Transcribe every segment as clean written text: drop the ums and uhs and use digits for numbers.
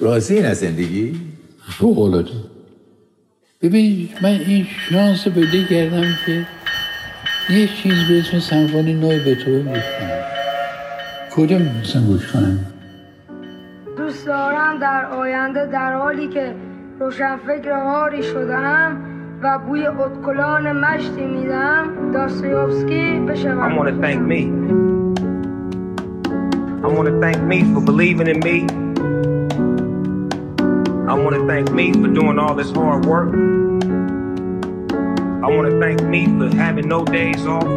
راضی نه زندگی؟ فوق العاده. ببین من این شانس رو پیدا کردم که یه چیز به اسم سمفونی نوی بتهوون گوش کنم. کجا میتونستم گوش کنم؟ دوست دارم در آینده در حالی که روشنفکر هاری شدم و بوی اتکلان مشتی میدم داستایوفسکی بشم. I want to thank me. I want to thank me for believing in me. I want to thank me for doing all this hard work. I want to thank me for having no days off.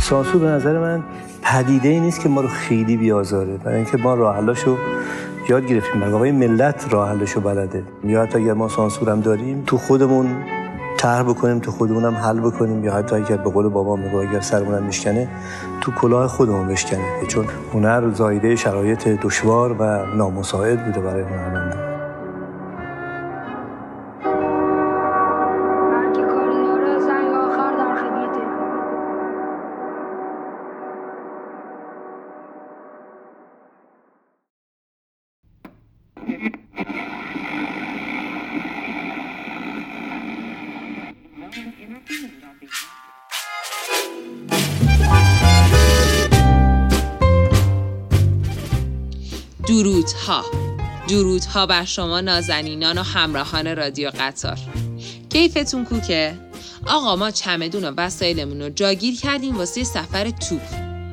سانسور به نظر من پدیده ای نیست که ما رو خیلی بیازاره، برای اینکه ما راه حلاشو یاد گرفتیم، برای ملت راه حلشو بلده. یا حتی اگر ما سانسور هم داریم تو خودمون طرح بکنیم، تو خودمون هم حل بکنیم، یا حتی اگر به قول بابا میگه اگر سرمون هم میشکنه تو کلاه خودمون بشکنه، چون هنر زایده شرایط دشوار و نامساعد بوده برای هنرمند. درودها بر شما نازنینان و همراهان رادیو قطار. کیفتون کوکه؟ آقا ما چمدون و وسایلمون رو جاگیر کردیم واسه سفر توپ.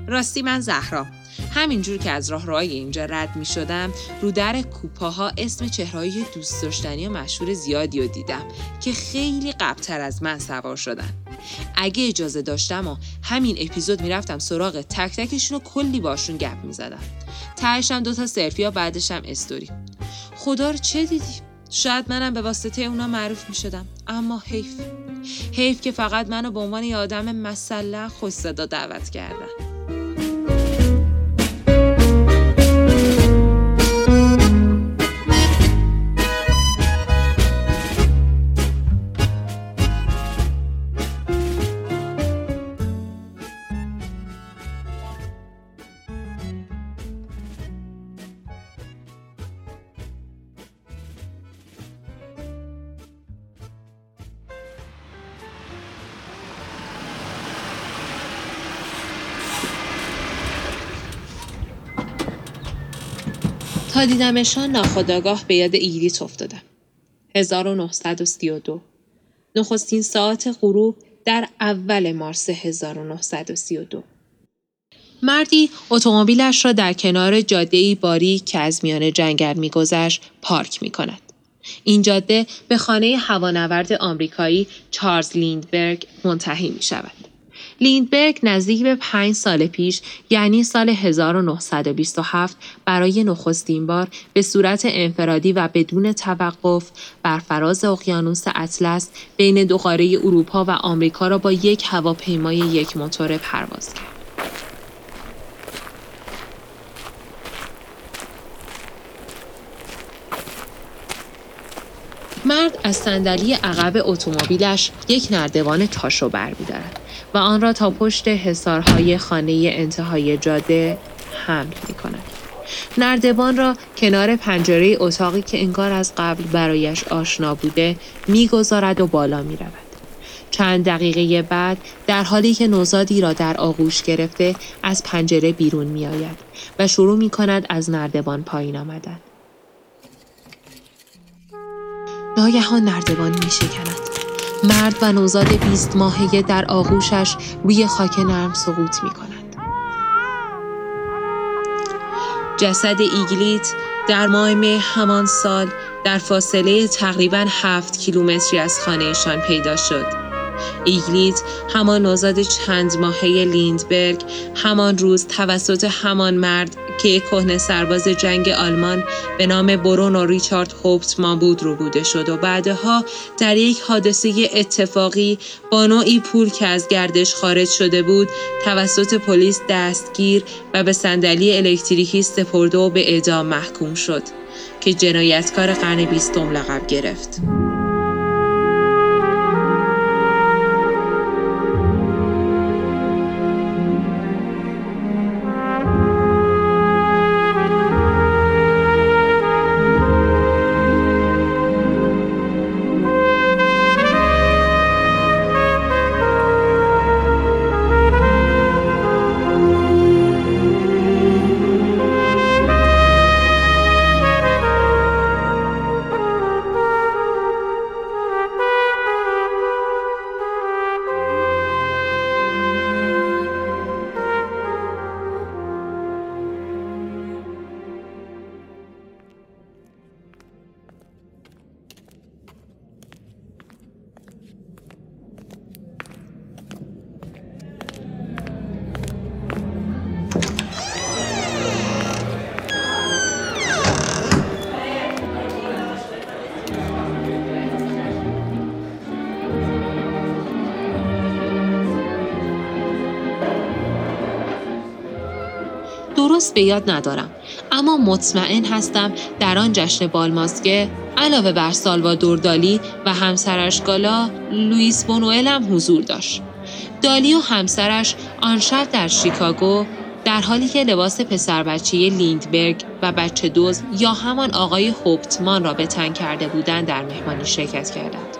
راستی من زهرا. همینجور که از راهروهای اینجا رد می شدم رو در کوپاها اسم چهره‌های دوست داشتنی و مشهور زیادی رو دیدم که خیلی قبل‌تر از من سوار شدن. اگه اجازه داشتم و همین اپیزود میرفتم سراغ تک تکشون و کلی باشون گپ میزدم. تهشم 2 تا سلفی و بعدشم استوری. خدا رو چه دیدی؟ شاید منم به واسطه اونا معروف میشدم، اما حیف که فقط منو به عنوان یه آدم مثلا خوش‌صدا دعوت کردن. تا دیدمشان ناخودآگاه به یاد ایریت افتادم. 1932 نخستین ساعت غروب در اول مارس 1932 مردی اتومبیلش را در کنار جاده‌ای باریک که از میان جنگل می‌گذشت پارک می‌کند. این جاده به خانه هوانورد آمریکایی چارلز لیندبرگ منتهی می‌شود. لیندبرگ نزدیک به 5 سال پیش یعنی سال 1927 برای نخستین بار به صورت انفرادی و بدون توقف بر فراز اقیانوس اطلس بین دو قاره اروپا و آمریکا را با یک هواپیمای یک موتور پرواز کرد. مرد از صندلی عقب اتومبیلش یک نردبان تاشو برمی‌دارد و آن را تا پشت حصارهای خانه انتهای جاده حمل می‌کند. نردبان را کنار پنجره اتاقی که انگار از قبل برایش آشنا بوده می‌گذارد و بالا می‌رود. چند دقیقه بعد در حالی که نوزادی را در آغوش گرفته از پنجره بیرون می‌آید و شروع می‌کند از نردبان پایین آمدن. ناگهان نردبان می شکند. مرد و نوزاد 20 ماهه در آغوشش روی خاک نرم سقوط می کنند. جسد ایگلیت در ماه مه همان سال در فاصله تقریباً 7 کیلومتری از خانهشان پیدا شد. ایگلیت همان نوزاد چند ماهه لیندبرگ همان روز توسط همان مرد که یک کهنه سرباز جنگ آلمان به نام برونو ریچارد هاپتمان بود روبوده شد و بعدها در یک حادثه اتفاقی با نوعی پول که از گردش خارج شده بود توسط پلیس دستگیر و به صندلی الکتریکی سپرده و به اعدام محکوم شد که جنایتکار قرن بیستم لقب گرفت. به یاد ندارم، اما مطمئن هستم در آن جشن بالماسکه علاوه بر سالوادور دالی و همسرش گالا، لوئیس بونوئل هم حضور داشت. دالی و همسرش آن شب در شیکاگو در حالی که لباس پسر بچه لیندبرگ و بچه دوز یا همان آقای هاپتمان را به تن کرده بودند در مهمانی شرکت کردند.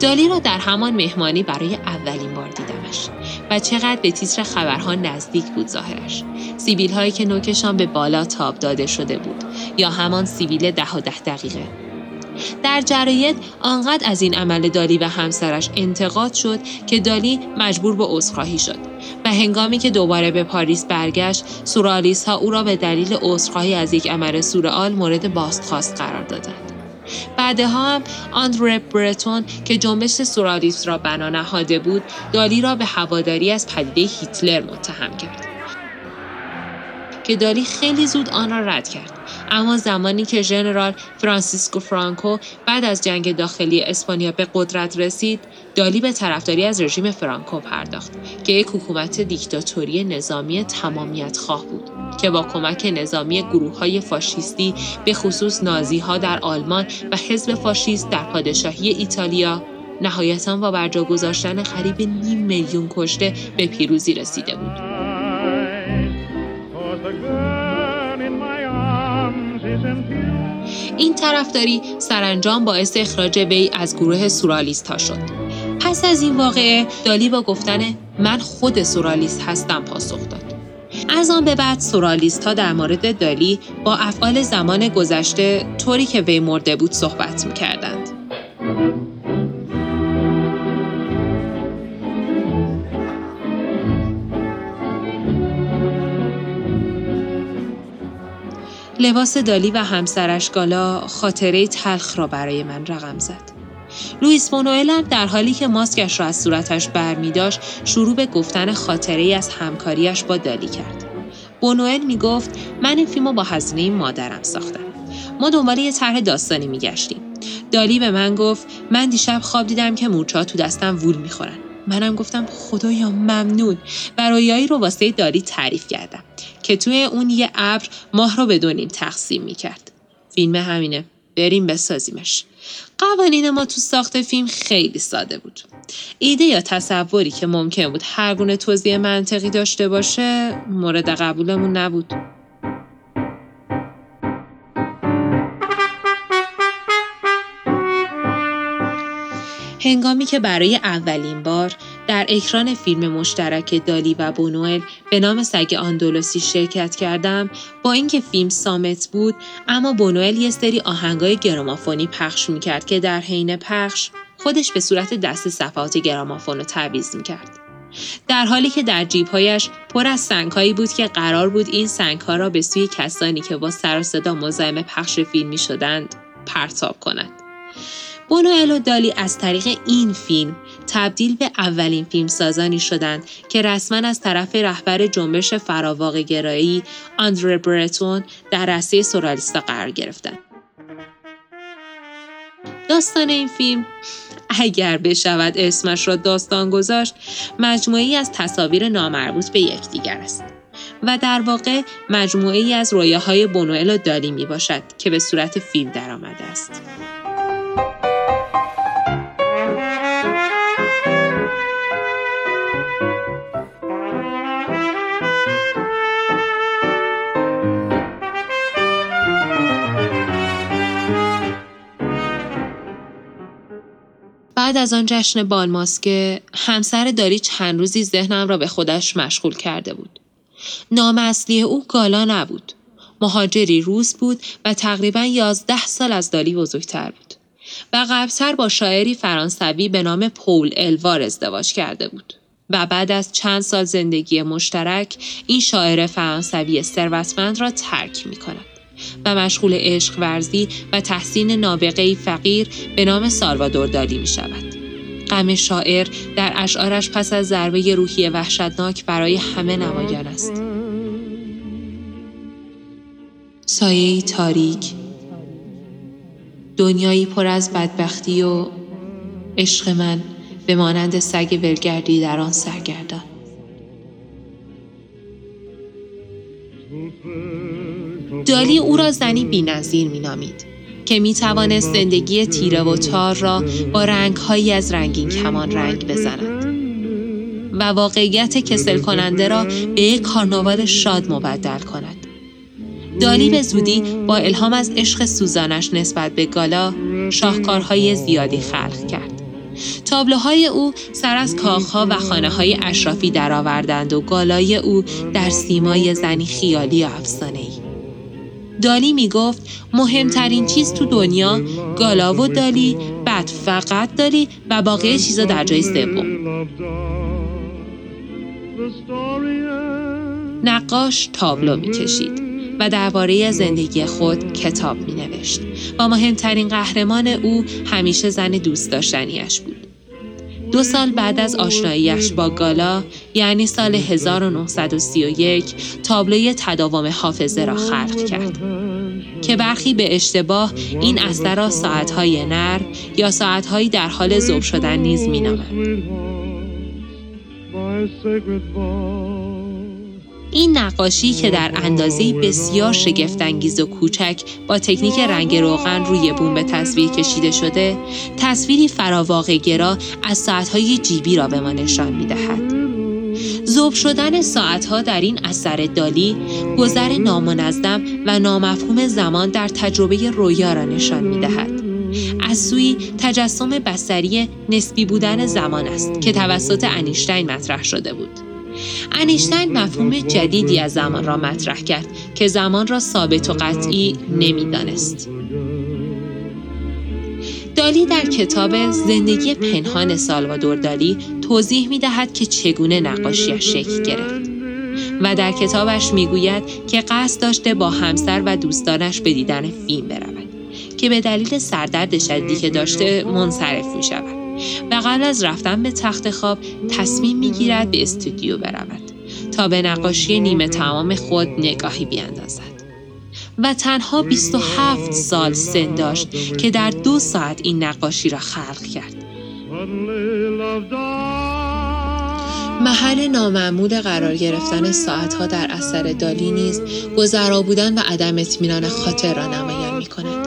دالی را در همان مهمانی برای اولین بار دیدمش و چقدر به تیتر خبرها نزدیک بود ظاهرش. سیبیل هایی که نوکشان به بالا تاب داده شده بود یا همان سیبیل 10 و 10 دقیقه. در جراید آنقدر از این عمل دالی و همسرش انتقاد شد که دالی مجبور به عذرخواهی شد و هنگامی که دوباره به پاریس برگشت، سورئالیست ها او را به دلیل عذرخواهی از یک عمل سورئال مورد بازخواست قرار دادند. بعدها هم آندره برتون که جنبش سورئالیسم را بنا نهاده بود، دالی را به هواداری از پدیده هیتلر متهم کرد که دالی خیلی زود آن را رد کرد. اما زمانی که ژنرال فرانسیسکو فرانکو بعد از جنگ داخلی اسپانیا به قدرت رسید، دالی به طرفداری از رژیم فرانکو پرداخت که یک حکومت دیکتاتوری نظامی تمامیت خواه بود که با کمک نظامی گروه‌های فاشیستی به خصوص نازی‌ها در آلمان و حزب فاشیست در پادشاهی ایتالیا نهایتاً با برجا گذاشتن قریب 500,000 کشته به پیروزی رسیده بود. این طرفداری سرانجام باعث اخراج وی از گروه سورئالیست‌ها شد. پس از این واقعه دالی با گفتن من خود سورئالیست هستم پاسخ داد. از آن به بعد سورئالیست‌ها در مورد دالی با افعال زمان گذشته طوری که وی مرده بود صحبت می‌کردند. لباس دالی و همسرش گالا خاطره تلخ را برای من رقم زد. لوئیس بونوئل هم در حالی که ماسکش را از صورتش برمی‌داشت، شروع به گفتن خاطره‌ای از همکاریش با دالی کرد. بونوئل میگفت من این فیلمو با هزینه مادرم ساختم. ما دنبال یه طرح داستانی میگشتیم. دالی به من گفت من دیشب خواب دیدم که مورچه‌ها تو دستم وول میخورن. منم گفتم خدایا ممنون و رویایی رو واسه دالی تعریف کردم که توی اون یه ابر ماه رو به 2 نیم تقسیم میکرد. فیلم همینه، بریم بسازیمش. قوانین ما تو ساخت فیلم خیلی ساده بود. ایده یا تصوری که ممکن بود هر گونه توضیح منطقی داشته باشه مورد قبولمون نبود. هنگامی که برای اولین بار در اکران فیلم مشترک دالی و بونوئل به نام سگ آندلوسی شرکت کردم، با اینکه فیلم صامت بود اما بونوئل یه سری آهنگای گرامافونی پخش میکرد که در حین پخش خودش به صورت دست صفحات گرامافون رو تعویض میکرد، در حالی که در جیبهایش پر از سنگهایی بود که قرار بود این سنگها را به سوی کسانی که با سر و صدا مزاحم پخش فیلم میشدند پرتاب کند. بونوئل و دالی از طریق این فیلم تبدیل به اولین فیلمسازانی شدند که رسما از طرف رهبر جنبش فراواقع‌گرایی آندره برتون در رأسه سورئالیست‌ها قرار گرفتند. داستان این فیلم، اگر بشود اسمش را داستان گذاشت، مجموعه‌ای از تصاویر نامربوط به یکدیگر است و در واقع مجموعه‌ای از رویاهای بونوئل و دالی میباشد که به صورت فیلم درآمده است. بعد از آن جشن بالماسکه، همسر دالی چند روزی ذهنم را به خودش مشغول کرده بود. نام اصلی او گالا نبود. مهاجری روس بود و تقریباً 11 سال از دالی بزرگتر بود و قبلتر با شاعری فرانسوی به نام پول الوار ازدواج کرده بود و بعد از چند سال زندگی مشترک این شاعر فرانسوی ثروتمند را ترک می‌کند و مشغول عشق ورزی و تحسین نابغه‌ای فقیر به نام سالوادور دالی می‌شود. غم شاعر در اشعارش پس از ضربه روحی وحشتناک برای همه نمایان است. سایه‌ای تاریک، دنیایی پر از بدبختی و عشق من به مانند سگ ولگردی در آن سرگردان. دالی او را زنی بی‌نظیر می‌نامید که می‌توانست زندگی تیره و تار را با رنگ‌هایی از رنگین کمان رنگ بزند و واقعیت کسل کننده را به یک کارناوال شاد مبدل کند. دالی به زودی با الهام از عشق سوزانش نسبت به گالا شاهکارهای زیادی خلق کرد. تابلوهای او سر از کاخها و خانه‌های اشرافی درآوردند و گالای او در سیمای زنی خیالی و افسانه‌ای. دالی می گفت مهمترین چیز تو دنیا گالا و دالی، بعد فقط دالی و باقی چیزا در جای سوم. نقاش تابلو می کشید و درباره زندگی خود کتاب می نوشت و مهمترین قهرمان او همیشه زن دوست داشتنیش بود. 2 سال بعد از آشناییش با گالا، یعنی سال 1931، تابلوی تداوم حافظه را خلق کرد که برخی به اشتباه این اثر را ساعت‌های نرم یا ساعت‌های در حال ذوب شدن نیز می‌نامند. این نقاشی که در اندازه‌ای بسیار شگفت‌انگیز و کوچک با تکنیک رنگ روغن روی بوم به تصویر کشیده شده، تصویری فراواقع‌گرا از ساعت‌های جیبی را به ما نشان می‌دهد. ذوب شدن ساعت‌ها در این اثر دالی، گذر نامنظم و نامفهوم زمان در تجربه رویا را نشان می‌دهد. از سوی تجسم بصری نسبی بودن زمان است که توسط انیشتین مطرح شده بود. انیشتین مفهوم جدیدی از زمان را مطرح کرد که زمان را ثابت و قطعی نمی‌دانست. دالی در کتاب زندگی پنهان سالوادور دالی توضیح می‌دهد که چگونه نقاشی‌اش شکل گرفت و در کتابش می‌گوید که قصد داشته با همسر و دوستانش به دیدن فیلم برود که به دلیل سردرد شدیدی که داشته منصرف می‌شود و قبل از رفتن به تخت خواب تصمیم میگیرد به استودیو برود تا به نقاشی نیمه تمام خود نگاهی بیاندازد و تنها 27 سال سن داشت که در 2 ساعت این نقاشی را خلق کرد. محل نامعمول قرار گرفتن ساعتها در اثر دالی نیز گذرا بودن و عدم اطمینان خاطر را نمایان می‌کند.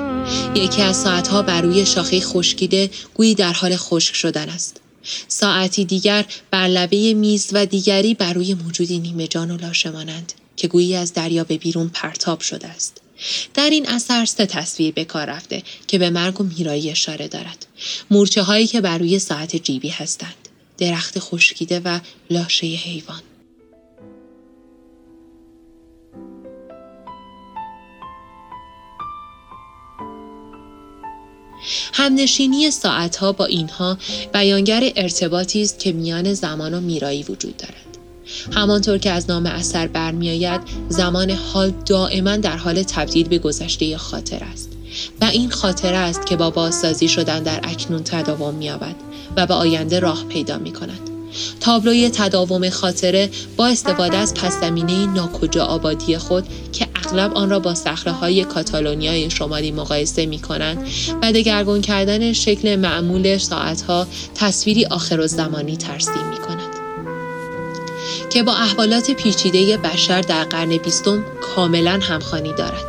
یکی از ساعتها بر روی شاخه خشکیده گویی در حال خشک شدن است. ساعتی دیگر بر لبه میز و دیگری بر روی موجودی نیمه جان و لاشه مانند که گویی از دریا به بیرون پرتاب شده است. در این اثر 3 تصویر به کار رفته که به مرگ و میرایی اشاره دارد. مورچه هایی که بر روی ساعت جیبی هستند، درخت خشکیده و لاشه حیوان. همنشینی ساعتها با اینها بیانگر ارتباطی است که میان زمان و میرایی وجود دارد. همانطور که از نام اثر برمی آید، زمان حال دائما در حال تبدیل به گذشته خاطر است و این خاطره است که با بازسازی شدن در اکنون تداوم می‌یابد و به آینده راه پیدا می کند. تابلوی تداوم خاطره با استفاده از پس‌زمینه ناکجا آبادی خود که اغلب آن را با صخره‌های کاتالونیای شمالی مقایسه می‌کنند و دگرگون کردن شکل معمول ساعت‌ها تصویری آخرالزمانی ترسیم می‌کند که با احوالات پیچیده بشر در قرن 20 کاملاً همخوانی دارد.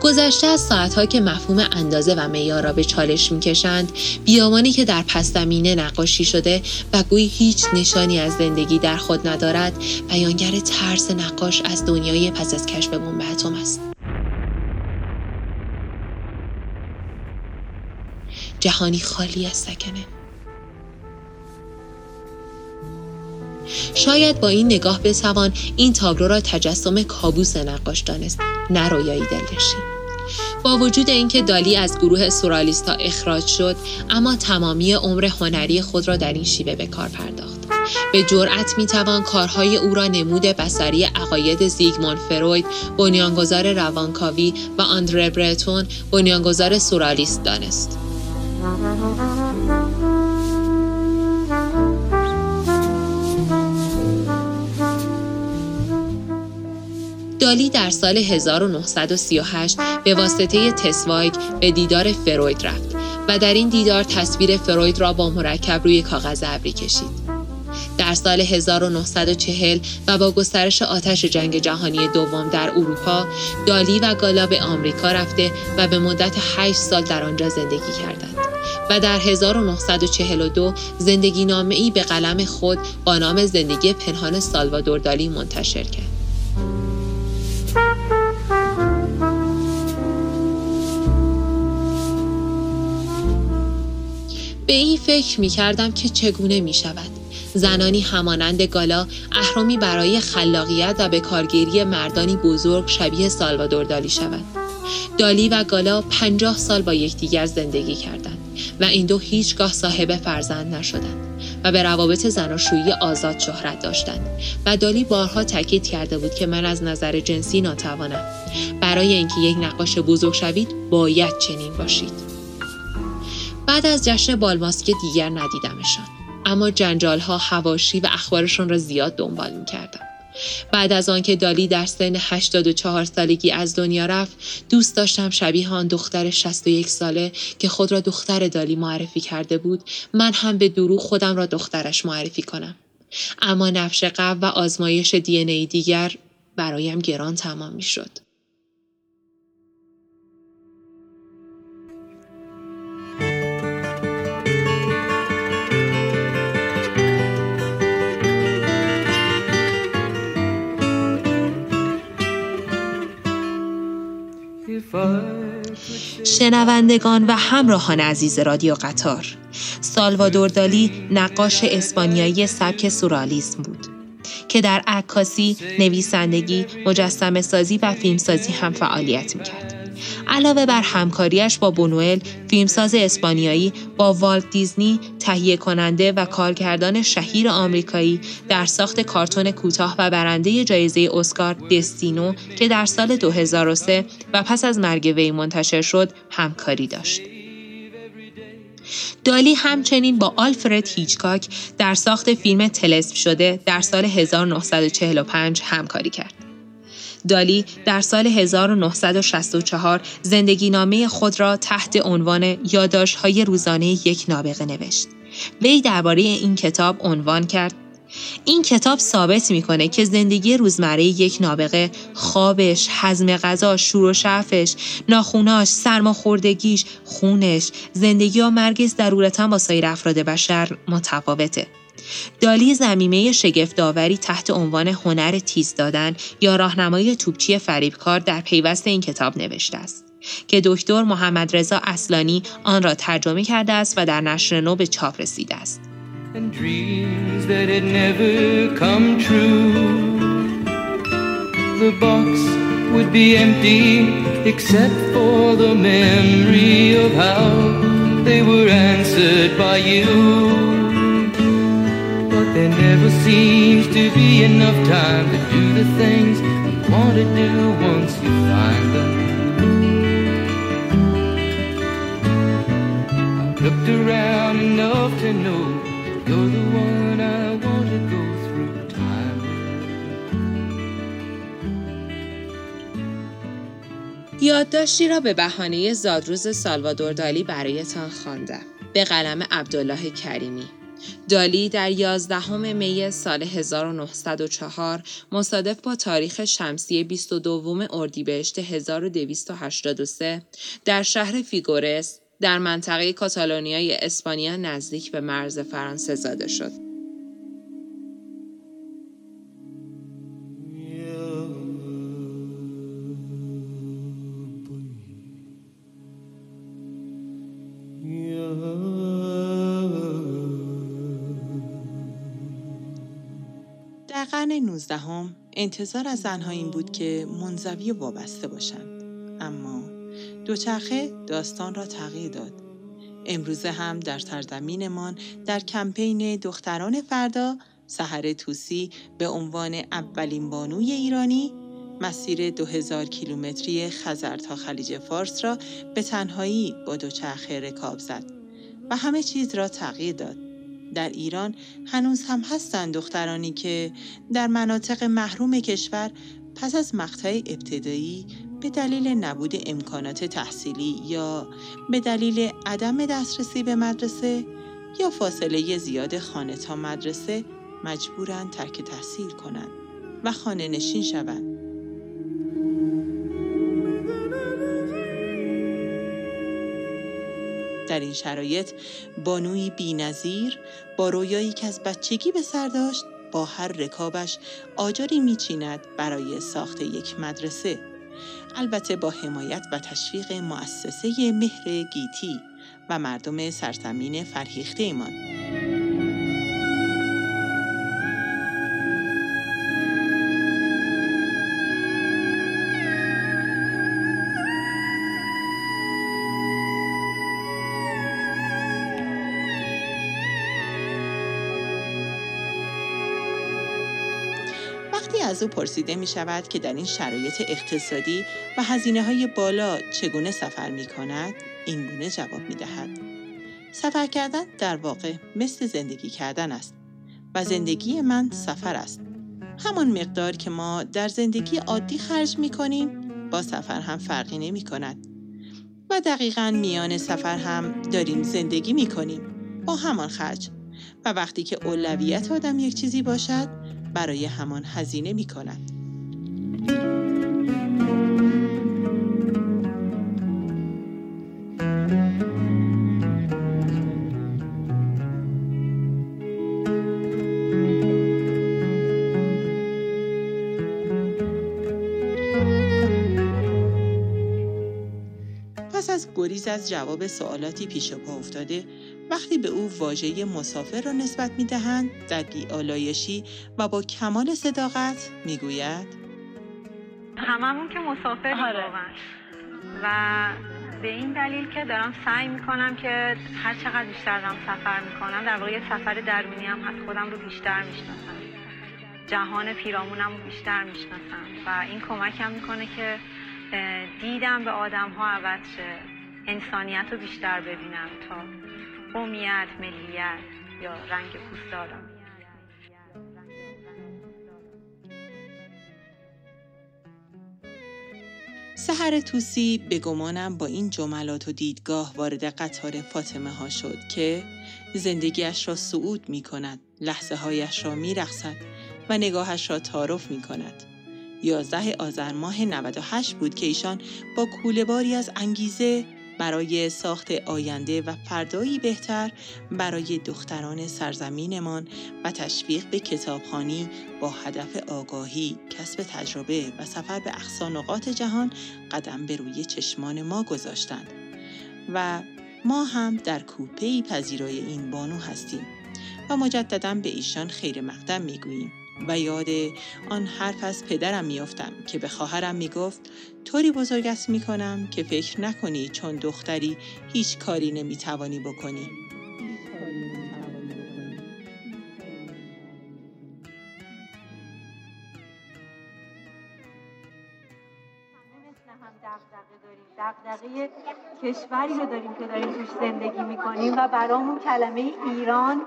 گذشته از ساعت‌ها که مفهوم اندازه و معیار را به چالش می‌کشند، بیامانی که در پس‌زمینه نقاشی شده و گویی هیچ نشانی از زندگی در خود ندارد، بیانگر ترس نقاش از دنیای پس از کشف بمب اتم است. جهانی خالی از سکنه. شاید با این نگاه بتوان این تابلو را تجسم کابوس نقاش دانست، نه رویای دلنشین. با وجود اینکه دالی از گروه سورئالیست‌ها اخراج شد، اما تمامی عمر هنری خود را در این شیوه به کار پرداخت. به جرأت میتوان کارهای او را نمود بصری عقاید زیگموند فروید، بنیانگذار روانکاوی، و آندره برتون، بنیانگذار سورئالیسم دانست. دالی در سال 1938 به واسطه تسوایگ به دیدار فروید رفت و در این دیدار تصویر فروید را با مرکب روی کاغذ ابری کشید. در سال 1940 و با گسترش آتش جنگ جهانی دوم در اروپا، دالی و گالا به آمریکا رفته و به مدت 8 سال در آنجا زندگی کردند و در 1942 زندگی نامه‌ای به قلم خود با نام زندگی پنهان سالوادور دالی منتشر کرد. به این فکر می کردم که چگونه می شود زنانی همانند گالا اهرمی برای خلاقیت و بکارگیری مردانی بزرگ شبیه سالوادور دالی شود. دالی و گالا 50 سال با یکدیگر زندگی کردند و این دو هیچگاه صاحب فرزند نشدند و به روابط زناشویی آزاد شهرت داشتند و دالی بارها تاکید کرده بود که من از نظر جنسی ناتوانم. برای اینکه یک نقاش بزرگ شوید باید چنین باشید. بعد از جشن بالماسک دیگر ندیدمشان، اما جنجال‌ها، حواشی و اخبارشان را زیاد دنبال می‌کردم. بعد از آنکه دالی در سن 84 سالگی از دنیا رفت، دوست داشتم شبیه آن دختر 61 ساله که خود را دختر دالی معرفی کرده بود، من هم به دروغ خودم را دخترش معرفی کنم. اما نفش قبل و آزمایش DNA دیگر برایم گران تمام می‌شد. شنوندگان و همراهان عزیز رادیو قطار، سالوادور دالی نقاش اسپانیایی سبک سورئالیسم بود که در عکاسی، نویسندگی، مجسمه‌سازی و فیلمسازی هم فعالیت می‌کرد. علاوه بر همکاریش با بونوئل، فیلمساز اسپانیایی، با والت دیزنی، تهیه کننده و کارگردان شهیر آمریکایی، در ساخت کارتون کوتاه و برنده جایزه اسکار دستینو که در سال 2003 و پس از مرگ وی منتشر شد، همکاری داشت. دالی همچنین با آلفرد هیچکاک در ساخت فیلم طلسم شده در سال 1945 همکاری کرد. دالی در سال 1964 زندگی نامه خود را تحت عنوان یادداشت‌های روزانه یک نابغه نوشت. وی درباره این کتاب عنوان کرد: این کتاب ثابت می‌کنه که زندگی روزمره یک نابغه، خوابش، هضم غذا، شور و شعفش، ناخوناش، سرماخوردگیش، خونش، زندگی و مرگش ضرورتاً با سایر افراد بشر متفاوته. دالی زمیمه شگفت‌آوری تحت عنوان هنر تیز دادن یا راهنمای توپچی فریبکار در پیوست این کتاب نوشته است که دکتر محمد رضا اصلانی آن را ترجمه کرده است و در نشر نو به چاپ رسیده است. There never seems to be enough time to do the things you want to do once you find them. I Looked around enough to know you're the one I want to go through time. یادداشتی را به بهانه زادروز سالوادور دالی برایتان خواندم. به قلم عبدالله کریمی. دالی در 11 می سال 1904 مصادف با تاریخ شمسی 22 اردیبهشت 1283 در شهر فیگورس در منطقه کاتالونیای اسپانیا نزدیک به مرز فرانسه زاده شد. در قرن 19 انتظار از زنها این بود که منزوی و وابسته باشند، اما دوچرخه داستان را تغییر داد. امروزه هم در تردمینمان در کمپین دختران فردا، سحر طوسی به عنوان اولین بانوی ایرانی مسیر 2000 کیلومتری خزر تا خلیج فارس را به تنهایی با دوچرخه رکاب زد و همه چیز را تغییر داد. در ایران هنوز هم هستند دخترانی که در مناطق محروم کشور پس از مقطع ابتدایی به دلیل نبود امکانات تحصیلی یا به دلیل عدم دسترسی به مدرسه یا فاصله زیاد خانه تا مدرسه مجبورند ترک تحصیل کنند و خانه نشین شوند. در این شرایط بانوی بی‌نظیر با رویایی که از بچگی به سر داشت با هر رکابش آجری میچیند برای ساخت یک مدرسه، البته با حمایت و تشویق مؤسسه مهر گیتی و مردم سرزمین فرهیخته ایمان. از او پرسیده می شود که در این شرایط اقتصادی و هزینه های بالا چگونه سفر می کند، این گونه جواب می دهد. سفر کردن در واقع مثل زندگی کردن است و زندگی من سفر است. همان مقدار که ما در زندگی عادی خرج می کنیم با سفر هم فرقی نمی کند و دقیقاً میان سفر هم داریم زندگی می کنیم با همان خرج، و وقتی که اولویت آدم یک چیزی باشد برای همان هزینه می کنند. پس از گریز از جواب سوالاتی پیش پا افتاده، وقتی به او واژه مسافر را نسبت می‌دهند، در بی‌آلایشی و با کمال صداقت می‌گوید: هممون که مسافریم واقعاً، و به این دلیل که دارم سعی می‌کنم که هر چقدر بیشتر دارم سفر می‌کنم، در واقع سفر درونی هم هست، خودم رو بیشتر می‌شناسم، جهان پیرامونم رو بیشتر می‌شناسم و این کمکم می‌کنه که دیدم به آدم‌ها عوض شه، انسانیت رو بیشتر ببینم تا قومیت، ملیت یا رنگ پوست آدم. سحر طوسی به گمانم با این جملات و دیدگاه وارد قطار فاطمه ها شد که زندگیش را صعود می کند، لحظه هایش را می رقصد و نگاهش را تعارف می کند. 11 آذر ماه 98 بود که ایشان با کوله باری از انگیزه برای ساخت آینده و فردایی بهتر برای دختران سرزمینمان و تشویق به کتابخوانی با هدف آگاهی، کسب تجربه و سفر به اقصی نقاط جهان قدم به روی چشمان ما گذاشتند و ما هم در کوپه‌ای پذیرای این بانو هستیم و مجدداً به ایشان خیر مقدم میگوییم. و یاد آن حرف از پدرم میافتم که به خواهرم میگفت: طوری بزرگت میکنم که فکر نکنی چون دختری هیچ کاری نمیتوانی بکنی. هم دغدغه داریم، دغدغه کشوری رو داریم که داریم توش زندگی میکنیم و برامون کلمه ایران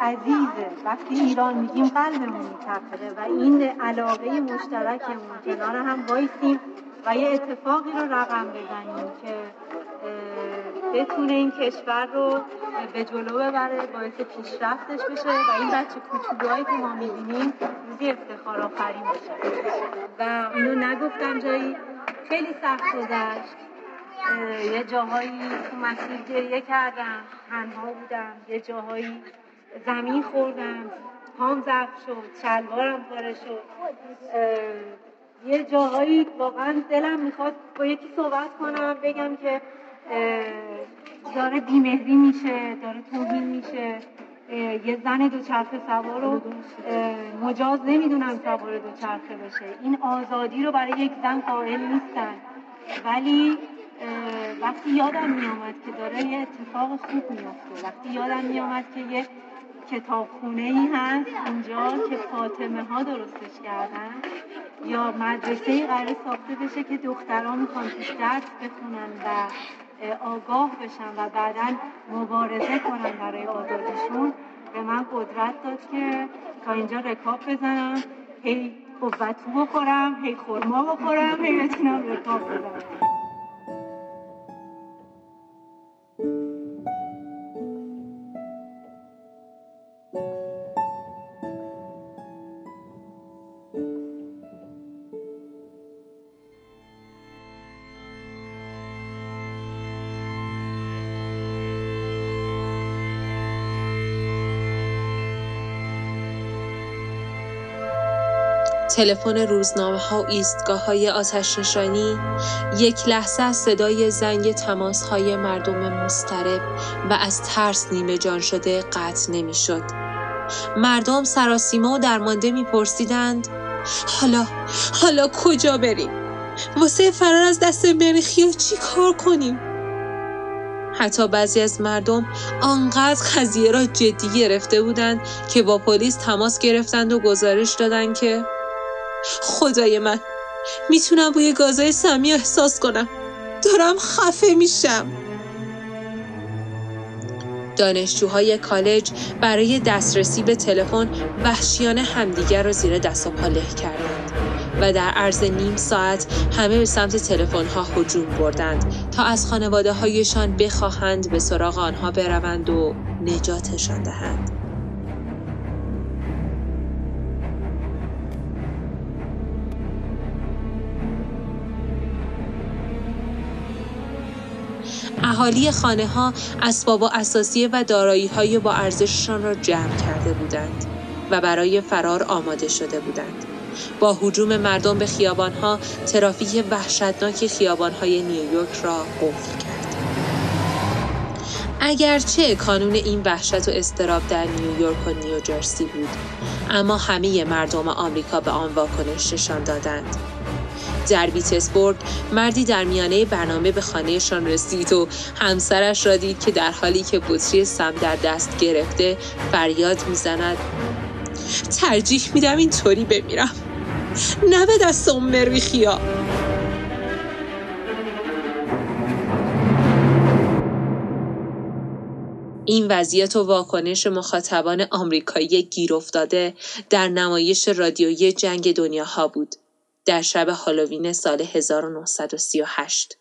عزیزه. وقتی ایران میگیم قلبمون میتپه و این علاقه مشترکمون کنار هم وایسیم و یه اتفاقی رو رقم بزنیم که بتونه این کشور رو به جلو ببره، باعث پیشرفتش بشه و این بچه کوچولوهایی که ما میبینیم روزی افتخار آفرین بشه. و اینو نگفتم جایی، خیلی سخت گذشت، یه جاهایی تو مسیر گریه کردم، تنها بودم، یه جاهایی زمین خوردم، پام ضعف شد، شلوارم پاره شد، یه جاهایی واقعا دلم میخواد با یکی صحبت کنم بگم که داره بیمهری میشه، داره توهین میشه، یه زن دوچرخه سوار رو مجاز نمیدونم سوار دوچرخه بشه. این آزادی رو برای یک زن قائل نیستن، ولی وقتی یادم میامد که داره یه اتفاق خوب میافته، وقتی یادم میامد که یه کتابخونه ای هست اونجا که فاطمه ها درستش کردن یا مدرسه ای قراره ساخته بشه که دختران میخوان توش درس بخونن و آگاه بشن و بعداً مبارزه کنن برای آزادیشون، به من قدرت داد که تا اینجا رکاب بزنم، هی قوتو بخورم، هی خورما بخورم، هی بتونم رکاب بزنم. تلفن روزنامه‌ها و ایستگاه‌های آتش‌نشانی یک لحظه از صدای زنگ تماس‌های مردم مضطرب و از ترس نیمه جان شده قطع نمی‌شد. مردم سراسیمه و درمانده می‌پرسیدند حالا کجا بریم؟ واسه فرار از دست مرخیا چی کار کنیم؟ حتی بعضی از مردم آنقدر قضیه را جدی گرفته بودند که با پلیس تماس گرفتند و گزارش دادند که خدای من، میتونم بوی گازهای سمی احساس کنم، دارم خفه میشم. دانشجوهای کالج برای دسترسی به تلفن وحشیانه همدیگر را زیر دست و پا له کردند و در عرض نیم ساعت همه به سمت تلفن‌ها هجوم بردند تا از خانواده‌هایشان بخواهند به سراغ آنها بروند و نجاتشان دهند. اهالی خانه‌ها اسباب و اساسیه و دارایی‌های با ارزششان را جمع کرده بودند و برای فرار آماده شده بودند. با هجوم مردم به خیابان‌ها، ترافیک وحشتناک خیابان‌های نیویورک را قفل کرد. اگرچه کانون این وحشت و اضطراب در نیویورک و نیوجرسی بود، اما همه مردم آمریکا به آن واکنش نشان دادند. در پیتسبورگ مردی در میانه برنامه به خانهشان رسید و همسرش را دید که در حالی که بطری سم در دست گرفته فریاد میزند ترجیح میدم اینطوری بمیرم، نه به دست اون مریخیا. این وضعیت و واکنش مخاطبان آمریکایی گیر افتاده در نمایش رادیویی جنگ دنیاها بود در شب هالووین سال 1938.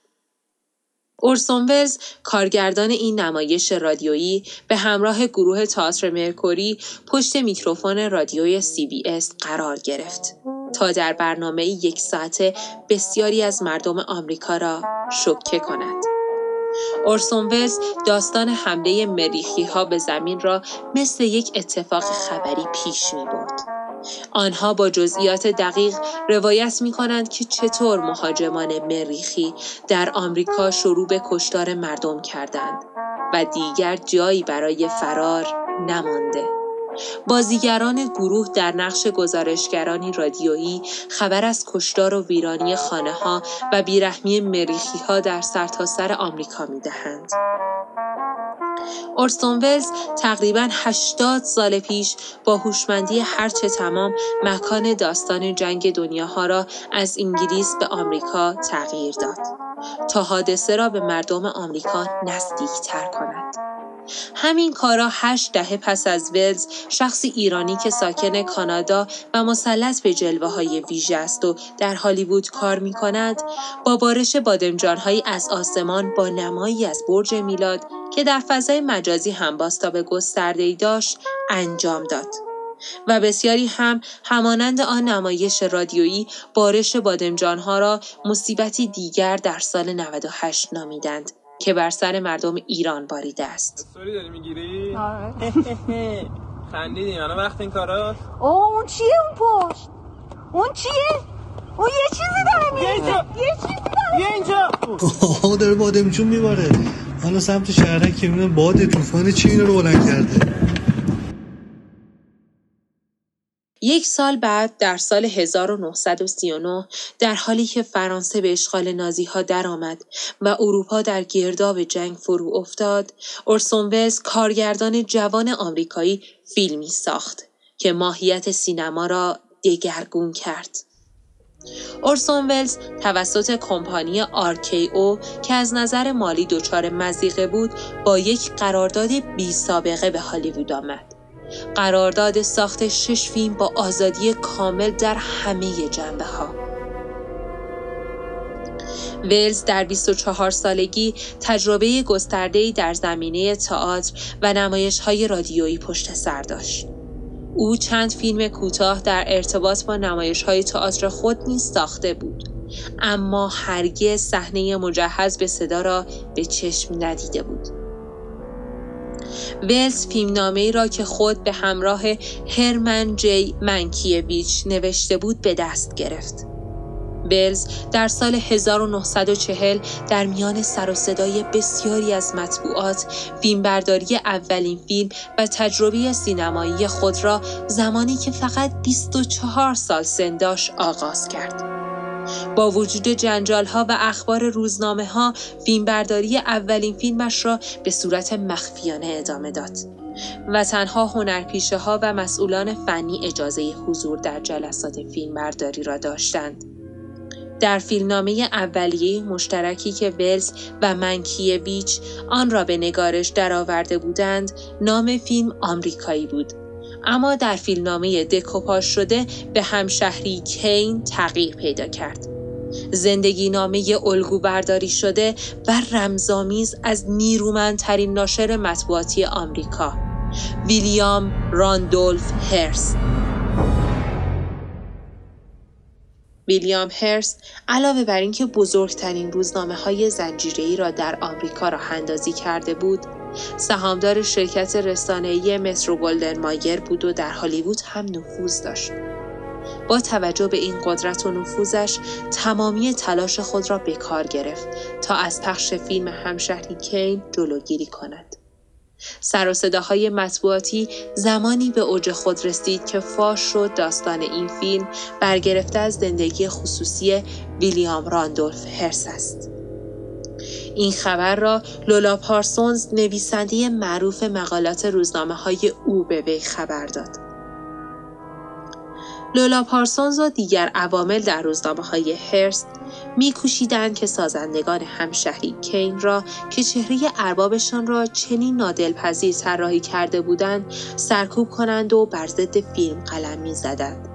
اورسون ولز کارگردان این نمایش رادیویی به همراه گروه تئاتر مرکوری پشت میکروفون رادیوی CBS قرار گرفت تا در برنامه یک ساعته بسیاری از مردم آمریکا را شوکه کند. اورسون ولز داستان حمله مریخی‌ها به زمین را مثل یک اتفاق خبری پیش می‌برد. آنها با جزئیات دقیق روایت می‌کنند که چطور مهاجمان مریخی در آمریکا شروع به کشتار مردم کردند و دیگر جایی برای فرار نمانده. بازیگران گروه در نقش گزارشگرانی رادیویی خبر از کشتار و ویرانی خانه‌ها و بیرحمی مریخی‌ها در سرتاسر آمریکا می‌دهند. اورسون ولز تقریباً 80 سال پیش با هوشمندی هرچه تمام مکان داستان جنگ دنیاها را از انگلیس به آمریکا تغییر داد تا حادثه را به مردم آمریکا نزدیک‌تر کند. همین کارا 8 دهه پس از ولز شخصی ایرانی که ساکن کانادا و مسلط به جلوه‌های ویژه است و در هالیوود کار می‌کند، با بارش بادمجان‌هایی از آسمان با نمایی از برج میلاد که در فضای مجازی هم بازتاب گسترده‌ای داشت انجام داد و بسیاری هم همانند آن نمایش رادیویی بارش بادمجان‌ها را مصیبتی دیگر در سال 98 نامیدند که بر سر مردم ایران باریده است. استوری داری میگیری؟ آره. خندیدیم. الان وقت این کارا؟ اون چیه اون پشت؟ اون چیه؟ اون یه چیزی داره میاره. یه اینجا. آها داره بادمجون میباره. حالا سمت شهرک که میبینم باد طوفان چی اینا رو بلند کرده. 1 سال بعد در سال 1939 در حالی که فرانسه به اشغال نازی‌ها درآمد و اروپا در گرداب جنگ فرو افتاد، اورسون ولز کارگردان جوان آمریکایی فیلمی ساخت که ماهیت سینما را دگرگون کرد. اورسون ولز توسط کمپانی آرکیو که از نظر مالی دچار مضیقه بود، با یک قرارداد بی سابقه به هالیوود آمد. قرارداد ساخت 6 فیلم با آزادی کامل در همه جنبه‌ها. ولز در 24 سالگی تجربه گسترده‌ای در زمینه تئاتر و نمایش‌های رادیویی پشت سر داشت. او چند فیلم کوتاه در ارتباط با نمایش‌های تئاتر خود نیز ساخته بود، اما هرگز صحنه مجهز به صدا را به چشم ندیده بود. ولز فیلمنامه‌ای را که خود به همراه هرمن جی منکیویچ نوشته بود به دست گرفت. ولز در سال 1940 در میان سر و صدای بسیاری از مطبوعات، فیلمبرداری اولین فیلم و تجربه سینمایی خود را زمانی که فقط 24 سال سن داشت آغاز کرد. با وجود جنجال‌ها و اخبار روزنامه‌ها، فیلمبرداری اولین فیلمش را به صورت مخفیانه ادامه داد و تنها هنرپیشه‌ها و مسئولان فنی اجازه حضور در جلسات فیلمبرداری را داشتند. در فیلمنامه اولیه مشترکی که ولز و منکیویچ آن را به نگارش درآورده بودند، نام فیلم آمریکایی بود، اما در فیلمنامه دکوپاژ شده به همشهری کین تغییر پیدا کرد. زندگی نامه الگو برداری شده و رمزآمیز از نیرومندترین ناشر مطبوعاتی آمریکا، ویلیام راندولف هرست. ویلیام هرست علاوه بر اینکه بزرگترین روزنامه‌های زنجیره‌ای را در آمریکا راه‌اندازی کرده بود، سهامدار شرکت رسانه‌ای مترو گلدن مایر بود و در هالیوود هم نفوذ داشت. با توجه به این قدرت و نفوذش، تمامی تلاش خود را به کار گرفت تا از پخش فیلم همشهری کین جلوگیری کند. سر و صداهای مطبوعاتی زمانی به اوج خود رسید که فاش شد داستان این فیلم برگرفته از زندگی خصوصی ویلیام راندولف هرست است. این خبر را لولا پارسونز، نویسنده معروف مقالات روزنامه‌های او، به وی خبر داد. لولا پارسونز و دیگر عوامل در روزنامه‌های هرست می‌کوشیدند که سازندگان همشهری کین را که چهره اربابشان را چنین نادلپذیر طراحی کرده بودند، سرکوب کنند و بر ضد فیلم قلم می‌زدند.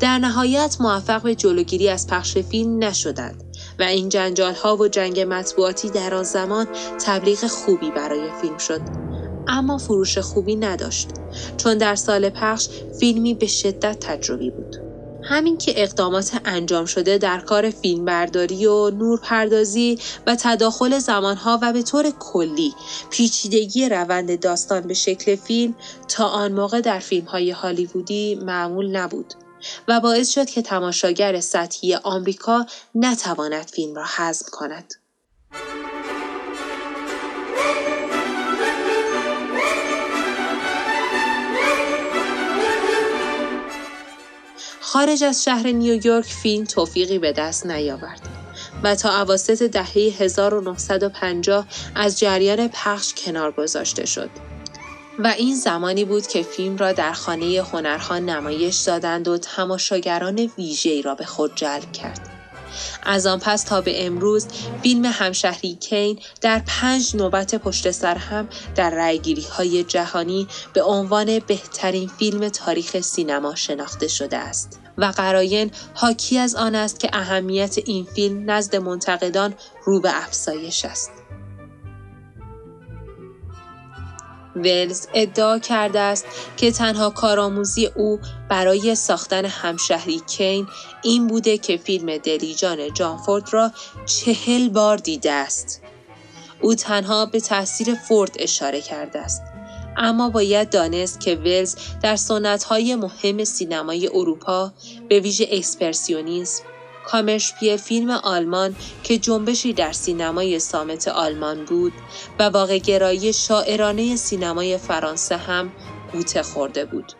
در نهایت موفق به جلوگیری از پخش فیلم نشدند و این جنجال‌ها و جنگ مطبوعاتی در آن زمان تبلیغ خوبی برای فیلم شد، اما فروش خوبی نداشت، چون در سال پخش فیلمی به شدت تجربی بود. همین که اقدامات انجام شده در کار فیلمبرداری و نورپردازی و تداخل زمانها و به طور کلی پیچیدگی روند داستان به شکل فیلم، تا آن موقع در فیلم‌های هالیوودی معمول نبود و باعث شد که تماشاگر سطحی آمریکا نتواند فیلم را هضم کند. خارج از شهر نیویورک فیلم توفیقی به دست نیاورد و تا اواسط دهه 1950 از جریان پخش کنار گذاشته شد. و این زمانی بود که فیلم را در خانه هنرها نمایش دادند و تماشاگران ویژه‌ای را به خود جلب کرد. از آن پس تا به امروز فیلم همشهری کین در 5 نوبت پشت سر هم در رأی‌گیری‌های جهانی به عنوان بهترین فیلم تاریخ سینما شناخته شده است و قراین حاکی از آن است که اهمیت این فیلم نزد منتقدان رو به افزایش است. ولز ادعا کرده است که تنها کارآموزی او برای ساختن همشهری کین این بوده که فیلم دلیجان جان فورد را 40 بار دیده است. او تنها به تاثیر فورد اشاره کرده است. اما باید دانست که ولز در سنت‌های مهم سینمای اروپا به ویژه اکسپرسیونیسم، کامرشپیه فیلم آلمان که جنبشی در سینمای صامت آلمان بود و واقع‌گرایی شاعرانه سینمای فرانسه هم گوته خورده بود.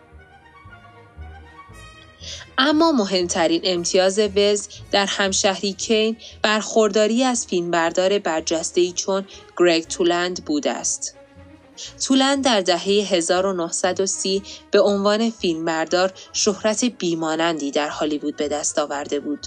اما مهمترین امتیاز ولز در همشهری کین برخورداری از فیلمبردار برجسته‌ای چون گرگ تولند بوده است. تولند در دهه 1930 به عنوان فیلمبردار شهرت بی‌مانندی در هالیوود به دست آورده بود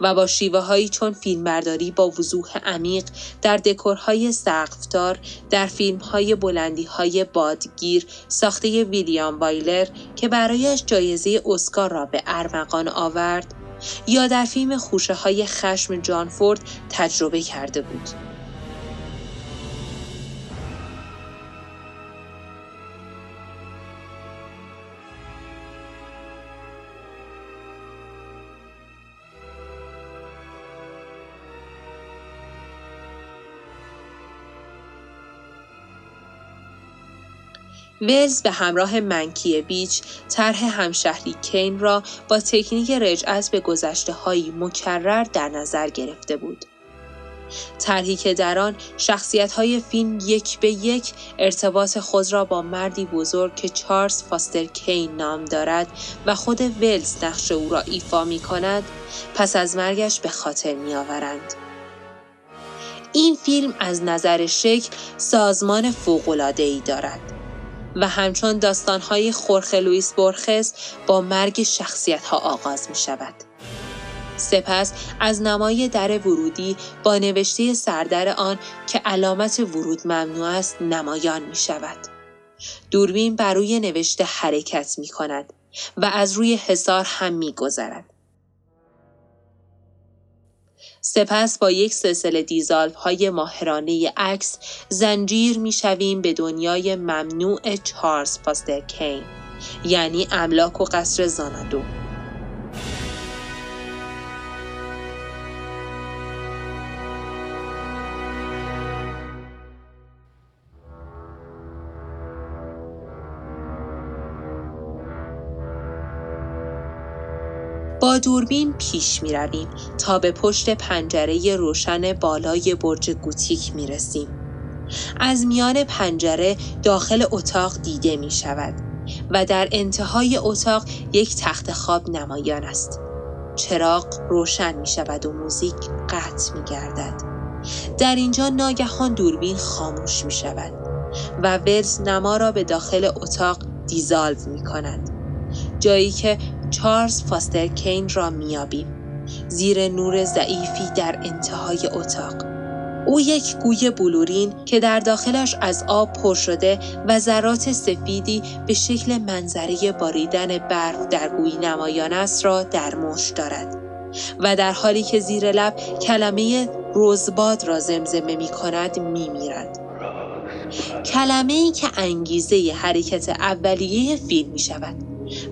و با شیوه‌هایی چون فیلمبرداری با وضوح عمیق در دکورهای سقفدار، در فیلم‌های بلندی‌های بادگیر ساخته ویلیام وایلر که برایش جایزه اسکار را به ارمغان آورد، یا در فیلم خوشه‌های خشم جان فورد تجربه کرده بود. ولز به همراه منکیویچ طرح همشهری کین را با تکنیک رجعت به گذشته‌های مکرر در نظر گرفته بود. طرحی که در آن شخصیت‌های فیلم یک به یک ارتباط خود را با مردی بزرگ که چارلز فاستر کین نام دارد و خود ولز نقش او را ایفا می‌کند، پس از مرگش به خاطر می‌آورند. این فیلم از نظر شکل سازمان فوق‌العاده‌ای دارد و همچون داستان‌های خورخه لوئیس بورخس با مرگ شخصیت‌ها آغاز می‌شود. سپس از نمای در ورودی با نوشته سردر آن که علامت ورود ممنوع است نمایان می‌شود. دوربین بر روی نوشته حرکت می‌کند و از روی حصار هم می‌گذرد. سپس با یک سلسله دیزالوهای ماهرانه عکس زنجیر می‌شویم به دنیای ممنوع چارلز فاستر کین، یعنی املاک و قصر زانادو. با دوربین پیش می رویم تا به پشت پنجره روشن بالای برج گوتیک می رسیم. از میان پنجره داخل اتاق دیده می شود و در انتهای اتاق یک تخت خواب نمایان است. چراغ روشن می شود و موزیک قطع می گردد. در اینجا ناگهان دوربین خاموش می شود و ولز نما را به داخل اتاق دیزالو می کند. جایی که چارلز فاستر کین را میابیم، زیر نور ضعیفی در انتهای اتاق. او یک گوی بلورین که در داخلش از آب پر شده و ذرات سفیدی به شکل منظره باریدن برف در گوی نمایان است را در مشت دارد و در حالی که زیر لب کلمه رزباد را زمزمه می کند می میرد. کلمه‌ای که انگیزه حرکت اولیه فیلم می شود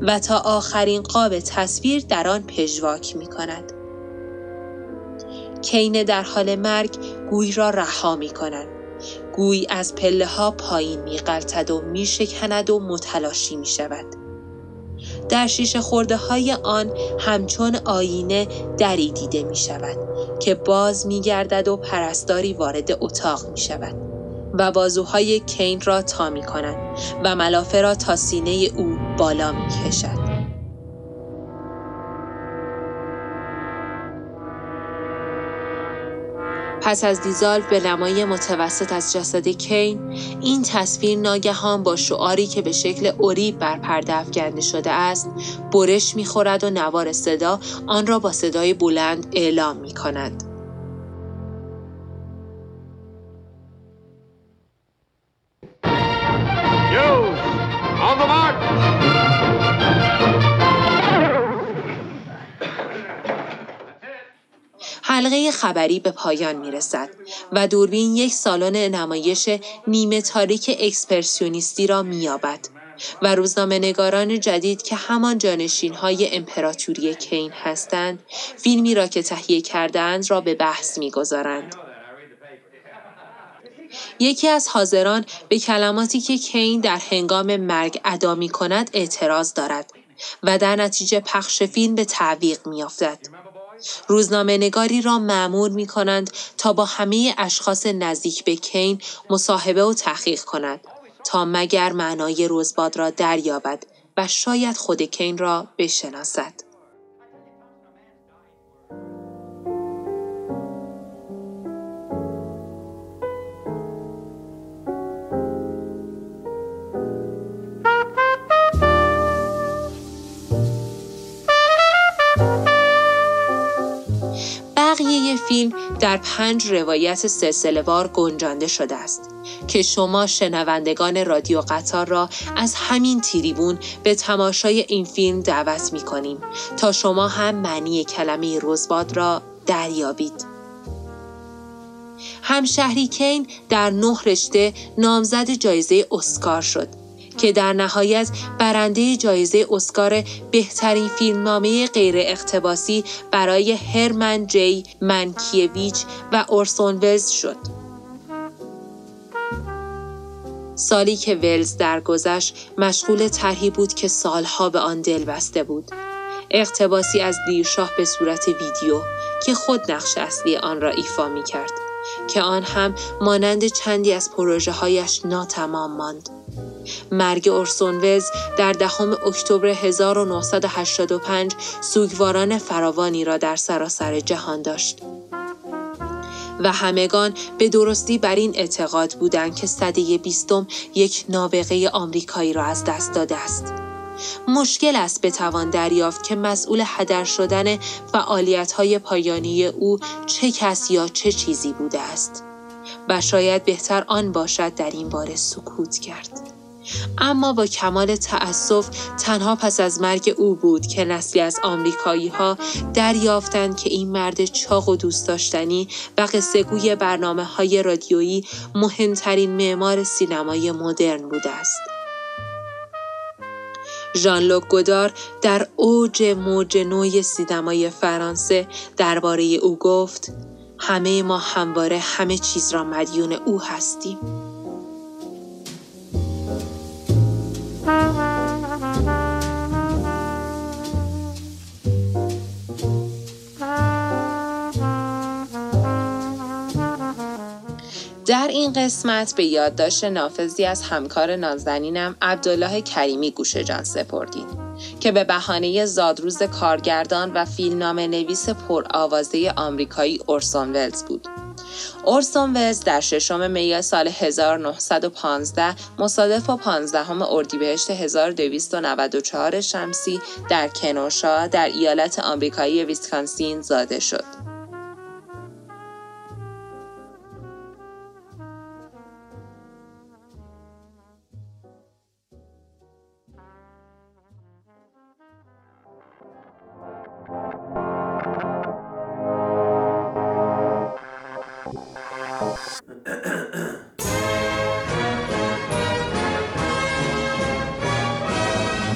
و تا آخرین قاب تصویر در آن پژواک می کند. کین در حال مرگ گوی را رها می کند. گوی از پله ها پایین می غلتد و می شکند و متلاشی می شود. در شیشه خورده های آن همچون آینه دری دیده می شود که باز می گردد و پرستاری وارد اتاق می شود و بازوهای کین را تا می کند و ملافه را تا سینه او بالا می کشد. پس از دیزالو به نمای متوسط از جسد کین، این تصویر ناگهان با شعاری که به شکل اوریب بر پرده افکنده شده است، برش می‌خورد و نوار صدا آن را با صدای بلند اعلام می‌کند. حلقه خبری به پایان میرسد و دوربین یک سالن نمایش نیمه تاریک اکسپرسیونیستی را مییابد و روزنامه‌نگاران جدید که همان جانشین‌های امپراتوری کین هستند، فیلمی را که تهیه کردند را به بحث میگذارند. یکی از حاضران به کلماتی که کین در هنگام مرگ ادا می‌کند اعتراض دارد و در نتیجه پخش فیلم به تعویق می‌افتد. روزنامه‌نگاری را مأمور می‌کنند تا با همه اشخاص نزدیک به کین مصاحبه و تحقیق کند تا مگر معنای رزباد را دریابد و شاید خود کین را بشناسد. فیلم در 5 روایت سلسله‌وار گنجانده شده است که شما شنوندگان رادیو قطار را از همین تریبون به تماشای این فیلم دعوت می‌کنیم تا شما هم معنی کلمه رزباد را دریابید. همشهری کین در 9 رشته نامزد جایزه اسکار شد که در نهایت برنده جایزه اسکار بهترین فیلمنامه غیر اقتباسی برای هرمن جی منکیویچ و اورسون ولز شد. سالی که ولز درگذشت مشغول طرحی بود که سالها به آن دل بسته بود. اقتباسی از دیرشاه به صورت ویدیو که خود نقش اصلی آن را ایفا می کرد که آن هم مانند چندی از پروژه هایش ناتمام ماند. مرگ اورسون ولز در 10 اکتبر 1985 سوگواران فراوانی را در سراسر جهان داشت و همگان به درستی بر این اعتقاد بودند که سده 20 یک نابغه آمریکایی را از دست داده است. مشکل است بتوان دریافت که مسئول هدر شدن فعالیت‌های پایانی او چه کس یا چه چیزی بوده است و شاید بهتر آن باشد در این باره سکوت کرد. اما با کمال تأسف تنها پس از مرگ او بود که نسلی از آمریکایی‌ها دریافتند که این مرد چاق و دوست داشتنی و قصه‌گوی برنامه‌های رادیویی مهمترین معمار سینمای مدرن بوده است. ژان لوک گودار در اوج موج نوی سینمای فرانسه درباره او گفت: همه ما همواره همه چیز را مدیون او هستیم. در این قسمت به یادداشت نافذی از همکار نازنینم عبدالله کریمی گوش جان سپردید که به بهانه زادروز کارگردان و فیلمنامه‌نویس پرآوازه آمریکایی اورسون ولز بود. اورسون ولز در 6 می سال 1915 مصادف با 15 اردیبهشت 1294 شمسی در کنوشا در ایالت آمریکایی ویسکانسین زاده شد.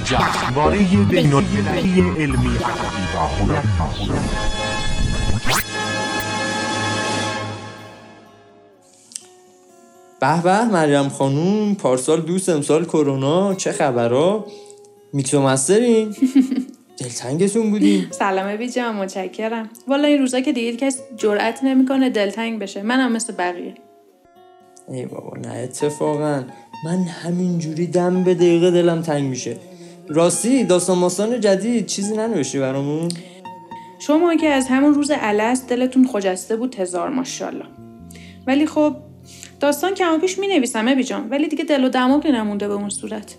جشنواره بین‌المللی علمی و هنری. به به مریم خانوم، پارسال دوست، امسال کرونا، چه خبرها؟ میتو مسترین؟ دلتنگتون بودیم. سلامه بی جان، متشکرم. والا این روزا که دیگه کس جرئت نمیکنه دلتنگ بشه، منم مثل بقیه. ای بابا نه اتفاقا من همینجوری دم به دقیقه دلم تنگ میشه. راستی داستان ماستان جدید چیزی ننوشتی برامون؟ شما که از همون روز الست دلتون خجسته بود هزار ماشاءالله. ولی خب داستان کم پیش می‌نویسم ابی جان، ولی دیگه دل و دماغ نمونده به اون صورت.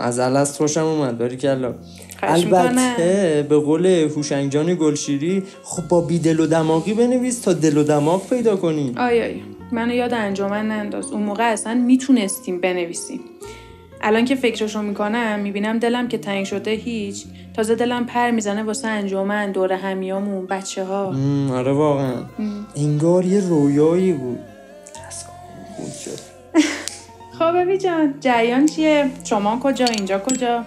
از الست خوشم اومد، باریکلا. البته به قول هوشنگ جان گلشیری خب با بی دل و دماغی بنویس تا دل و دماغ پیدا کنی. آی منو یاد انجمن ننداز، اون موقع اصلا میتونستیم بنویسیم. الان که فکرشو میکنم میبینم دلم که تنگ شده هیچ، تازه دلم پر میزنه واسه انجمن، دور همیامون، بچه ها. آره واقعا انگار یه رویایی بود. خب ببی جان جریان چیه؟ شما کجا؟ اینجا کجا؟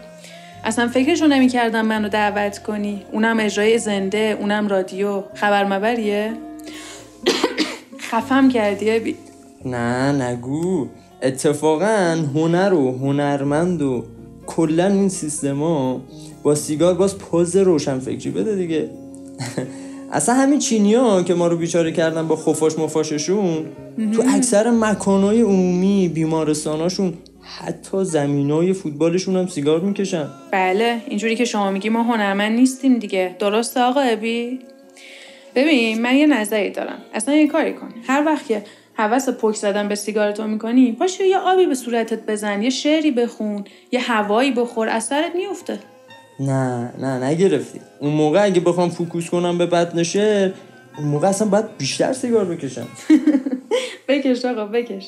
اصلا فکرشو نمیکردم منو دعوت کنی، اونم اجرای زنده، اونم رادیو، خبر مبریه؟ خفم کردیه بی؟ نه نگو، اتفاقا هنر و هنرمند و کلن این سیستما با سیگار باز پوز روشن فکری بده دیگه. اصلا همین چینی ها که ما رو بیچاره کردن با خفاش مفاششون تو اکثر مکانهای عمومی، بیمارستاناشون، حتی زمینای فوتبالشون هم سیگار میکشن. بله اینجوری که شما میگی ما هنرمند نیستیم دیگه. درسته آقا ابی؟ ببین من یه نظری دارم، اصلا یه کاری کن، هر وقت که حواس پک زدن به سیگارتو میکنی پاشو یه آبی به صورتت بزن، یه شعری بخون، یه هوایی بخور، اثرت میفته. نه نگرفتی. اون موقع اگه بخوام فوکوس کنم به بطن شعر، اون موقع اصلا باید بیشتر سیگار بکشم. بکش آقا بکش،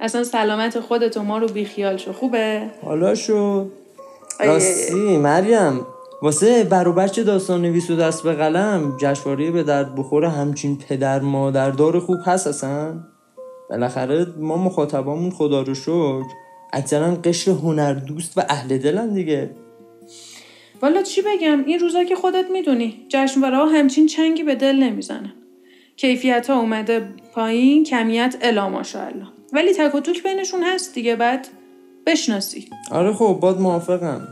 اصلا سلامت خودت و ما رو بیخیال شو. خوبه حالا شو. راستی مریم واسه برو بچه داستان نویس و دست به قلم جشنواره به درد بخوره همچین پدر مادردار خوب هست اصلا. بالاخره ما مخاطبامون خدا رو شکر اکثرا قشر هنر دوست و اهل دلن دیگه. والا چی بگم، این روزا که خودت میدونی جشنواره ها همچین چنگی به دل نمیزنن، کیفیت ها اومده پایین، کمیت الا ماشاءالله، ولی تک و توک بینشون هست دیگه، بعد بشناسی. آره خب باید موافقم،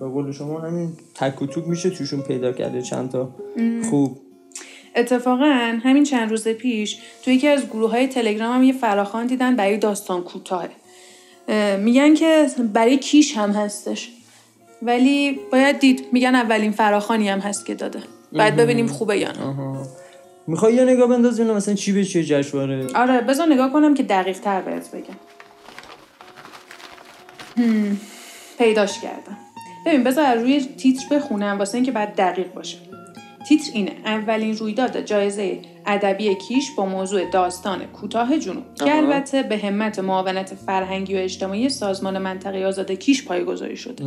به قول شما همین تک و توک میشه توشون پیدا کرده چند تا خوب. اتفاقا همین چند روز پیش تو یکی از گروه‌های تلگرام هم یه فراخوان دیدن برای داستان کوتاه، میگن که برای کیش هم هستش، ولی باید دید، میگن اولین فراخوانی هم هست که داده، بعد ببینیم خوبه یا نه. میخوای یه نگاه بندازیم مثلا چی به چی جشنواره؟ آره بذار نگاه کنم که دقیق تر بهت بگم. پیداش کردم. ببین بذار روی تیتر بخونم واسه اینکه بعد دقیق باشه. تیتر اینه: اولین رویداد جایزه ادبی کیش با موضوع داستان کوتاه جنوب، که البته به همت معاونت فرهنگی و اجتماعی سازمان منطقه آزاد کیش پایه‌گذاری شده.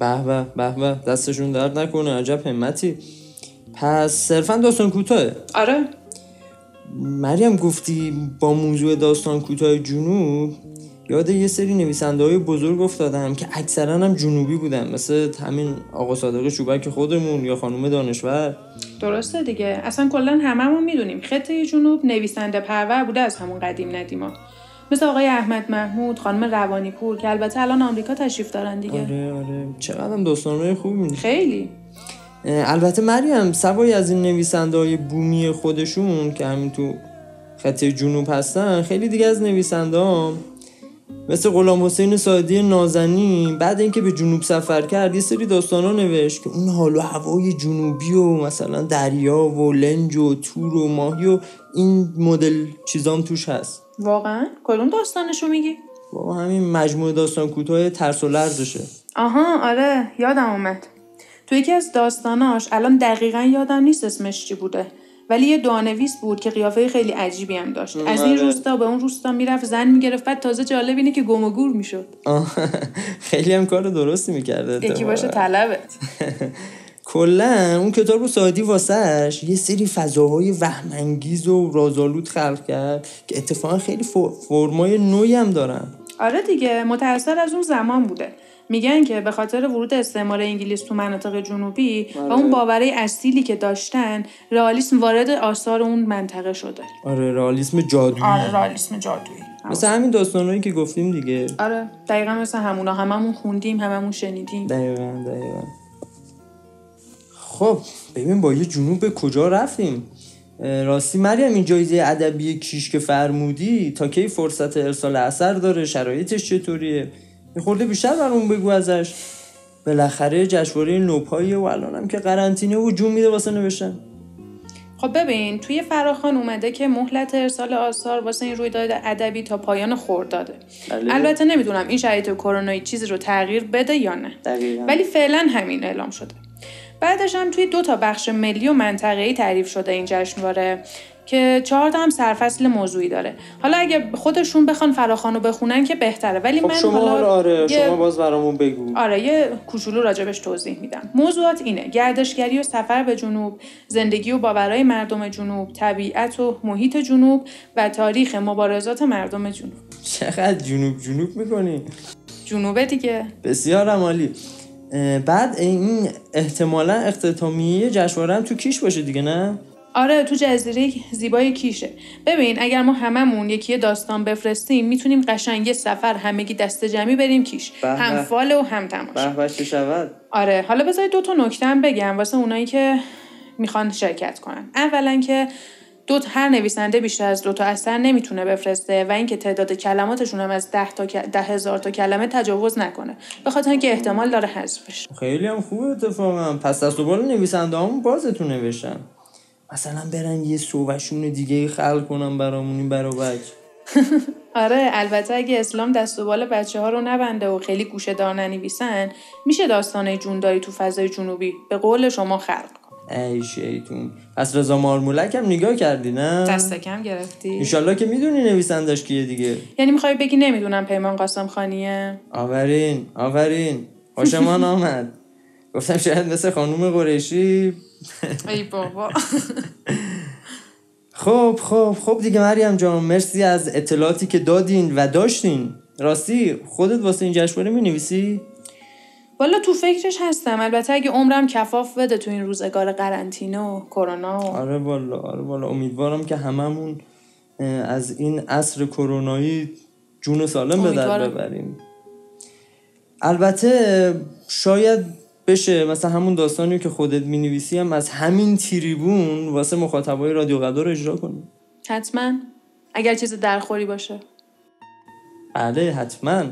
به به به، دستشون درد نکنه، عجب همتی. پس صرفا داستان کوتاه؟ آره. مریم گفتی با موضوع داستان کوتاه جنوب، یاد یه سری نویسنده‌های بزرگ افتادم که اکثراً هم جنوبی بودن، مثل همین آقا صادق چوبک خودمون یا خانم دانشور. درسته دیگه، اصلا کلاً هممون میدونیم خطه جنوب نویسنده پرور بوده از همون قدیم ندیما، مثل آقای احمد محمود، خانم روانی‌پور که البته الان آمریکا تشریف دارن دیگه. آره چقدرم داستان‌های خوبی می‌نویسن. خیلی. البته مریم سوای از این نویسنده‌های بومی خودشون که همین تو خطه جنوب هستن، خیلی دیگه از نویسنده‌ها مثل غلامحسین ساعدی نازنین بعد اینکه به جنوب سفر کرد یه سری داستانا نوشت که اون حال و هوای جنوبی و مثلا دریا و لنج و تور و ماهی و این مدل چیزام توش هست. واقعا کدوم داستانشو میگی؟ بابا همین مجموعه داستان کوتاه ترس و لرزشه. آها آره یادم اومد، تو یکی از داستاناش الان دقیقاً یادم نیست اسمش چی بوده، ولی یه دانویس بود که قیافه خیلی عجیبی هم داشت. از این روستا به اون روستا میرفت، زن میگرفت، بعد تازه جالب اینه که گم و گور میشد. خیلی هم کار درستی میکرده، یکی باشه طلبت. کلا اون کتاب رو سعدی واسش یه سری فضاهای وهم انگیز و رازآلود خلق کرد که اتفاقا خیلی فرمای نوعی هم دارن. آره دیگه متأثر از اون زمان بوده، میگن که به خاطر ورود استعمار انگلیس تو مناطق جنوبی و اون باوره اصیلی که داشتن، رئالیسم وارد آثار اون منطقه شده. آره رئالیسم جادویی. مثل همین داستانایی که گفتیم دیگه. آره دقیقاً مثل همونا، هممون خوندیم، هممون شنیدیم. دقیقاً. خب ببین با یه جنوب به کجا رفتیم؟ راستی مریم این جایزه ادبی کیش که فرمودی تا کی فرصت ارسال اثر داره؟ شرایطش چطوریه؟ یه خورده بیشتر برامون بگو ازش. بالاخره جشنواره نوپایه و الانم که قرنطینه و جون میده واسه نوشتن. خب ببین توی فراخوان اومده که مهلت ارسال آثار واسه این رویداد ادبی تا پایان خرداده. البته نمیدونم این شرایط کرونایی چیزی رو تغییر بده یا نه. دلیلن. ولی فعلا همین اعلام شده. بعدش هم توی 2 تا بخش ملی و منطقه‌ای تعریف شده این جشنواره که 4 تا هم سرفصل موضوعی داره. حالا اگه خودشون بخوان فراخوانو بخونن که بهتره، ولی خب من شما حالا آره شما باز برامون بگو. آره یه کوچولو راجبش توضیح میدم. موضوعات اینه: گردشگری و سفر به جنوب، زندگی و باورهای مردم جنوب، طبیعت و محیط جنوب و تاریخ مبارزات مردم جنوب. چقدر جنوب می‌کنی؟ جنوب دیگه. بسیار عالی. بعد این احتمالاً اختتامیه جشنواره هم تو کیش باشه دیگه، نه؟ آره تو جزیره زیبای کیشه. ببین اگر ما هممون یکی داستان بفرستیم میتونیم قشنگ یه سفر همگی دست جمعی بریم کیش، هم فال و هم تماشا. به چه شود. آره حالا بذارید 2 تا نکته هم بگم واسه اونایی که میخوان شرکت کنن. اولا که هر نویسنده بیشتر از 2 تا اثر نمیتونه بفرسته و اینکه تعداد کلماتشون هم از 10,000 تا کلمه تجاوز نکنه، به خاطر اینکه احتمال داره حذفش. خیلی هم خوبه اتفاقا. پس از دوباره نویسنده‌هامون بازتون نوشتن مثلا برن یه صوبشون دیگه خلق کنن برامون این برا بچه. آره البته اگه اسلام دست و بال بچه‌ها رو نبنده و خیلی گوشه دار ننویسن میشه داستانه جونداری تو فضای جنوبی به قول شما خلق. ای شیطون. پس رضا مارمولک هم نگاه کردی نه؟ دست کم گرفتی؟ انشالله که میدونی نویسندش کیه دیگه. یعنی میخوای بگی نمیدونم پیمان قاسم خانیه؟ آورین هاشمان آمد. گفتم شاید مثل خانوم قریشی. ای بابا. خب دیگه مریم جان مرسی از اطلاعاتی که دادین و داشتین. راستی خودت واسه این جشنواره مینویسی؟ والا تو فکرش هستم، البته اگه عمرم کفاف بده تو این روزگار قرنطینه و کرونا. آره والا امیدوارم که هممون از این عصر کرونایی جون سالم به در ببریم. البته شاید بشه مثلا همون داستانی که خودت می‌نویسی هم از همین تریبون واسه مخاطبای رادیو قدر رو اجرا کنیم. حتما اگر چیز درخوری باشه. بله حتما.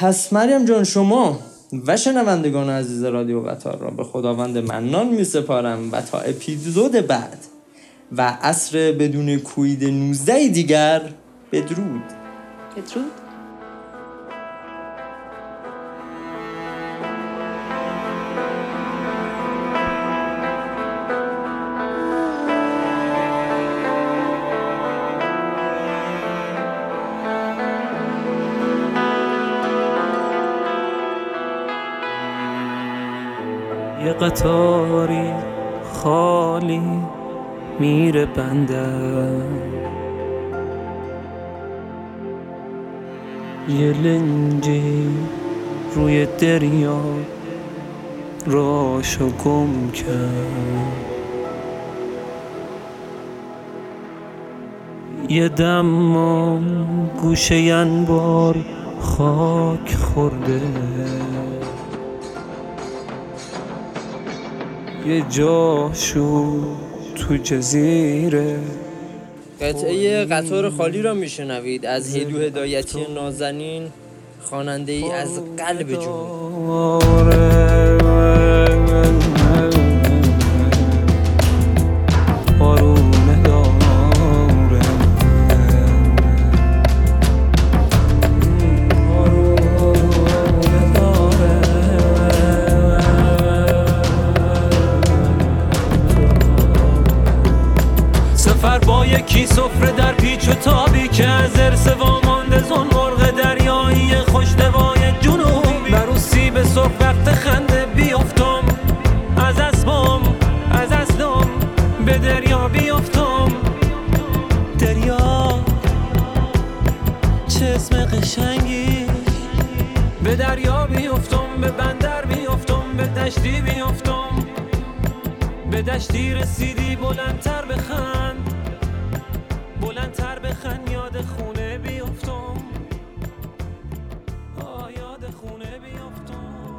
پس مریم جان شما و شنوندگان عزیز رادیو قطار را به خداوند منان میسپارم و تا اپیزود بعد و عصر بدون کوید 19 دیگر بدرود. قطاری خالی میره بندر، یه لنجی روی دریا راشو گم کرد، یه دمم گوشه انبار خاک خورده، یه جاشو تو جزیره. قطعه قطار خالی را میشنوید از هیدو هدایتی نازنین، خواننده ای از قلب جنوب. یکی سفره در پیچ و تابی که از ارس وامانده زون مرغ دریایی خوش دوای جنوبی، بر او سیب صبح وقت خنده بیافتم، از اسبام به دریا بیافتم. دریا چه اسم قشنگی، به دریا بیافتم، به بندر بیافتم، به دشتی بیافتم، به دشتی رسیدی بلندتر بخند، بلندتر بخند، یاد خونه بیافتم، یاد خونه بیافتم.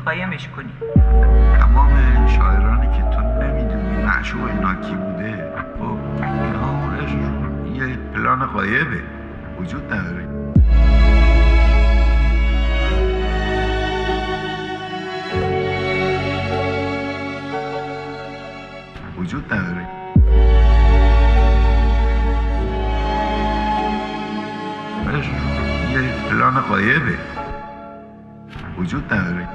میخوایمش کنی. تمام این شاعرانی که تو نمیدونی معشوق اینا کی بوده و اینا یه پلان غایبه وجود نداره. وجود نداره. یه پلان غایبه وجود نداره.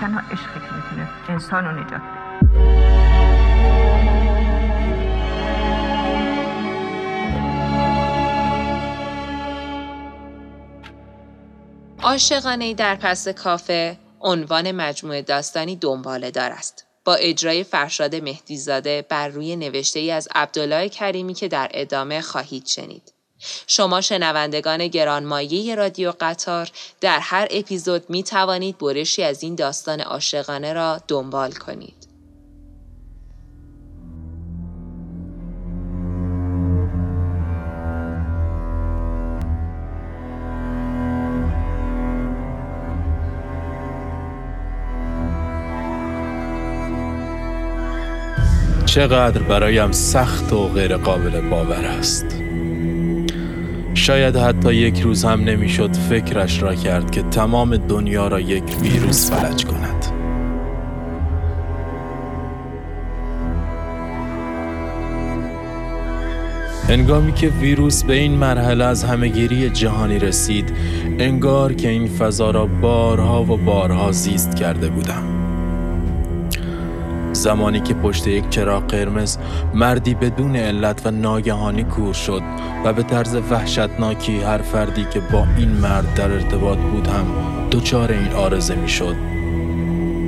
تنها عشقی که میتونه انسان رو نجات بده. عاشقانه‌ای در پس کافه عنوان مجموعه داستانی دنباله‌دار است با اجرای فرشاد مهدیزاده بر روی نوشته‌ای از عبدالله کریمی که در ادامه خواهید شنید. شما شنوندگان گرانمایه رادیو قطار در هر اپیزود می توانید برشی از این داستان عاشقانه را دنبال کنید. چقدر برایم سخت و غیر قابل باور است. شاید حتی یک روز هم نمیشد فکرش را کرد که تمام دنیا را یک ویروس فلج کند. هنگامی که ویروس به این مرحله از همهگیری جهانی رسید، انگار که این فضا را بارها و بارها زیست کرده بودم. زمانی که پشت یک چراغ قرمز مردی بدون علت و ناگهانی کور شد و به طرز وحشتناکی هر فردی که با این مرد در ارتباط بود هم دچار این آرزه می شد.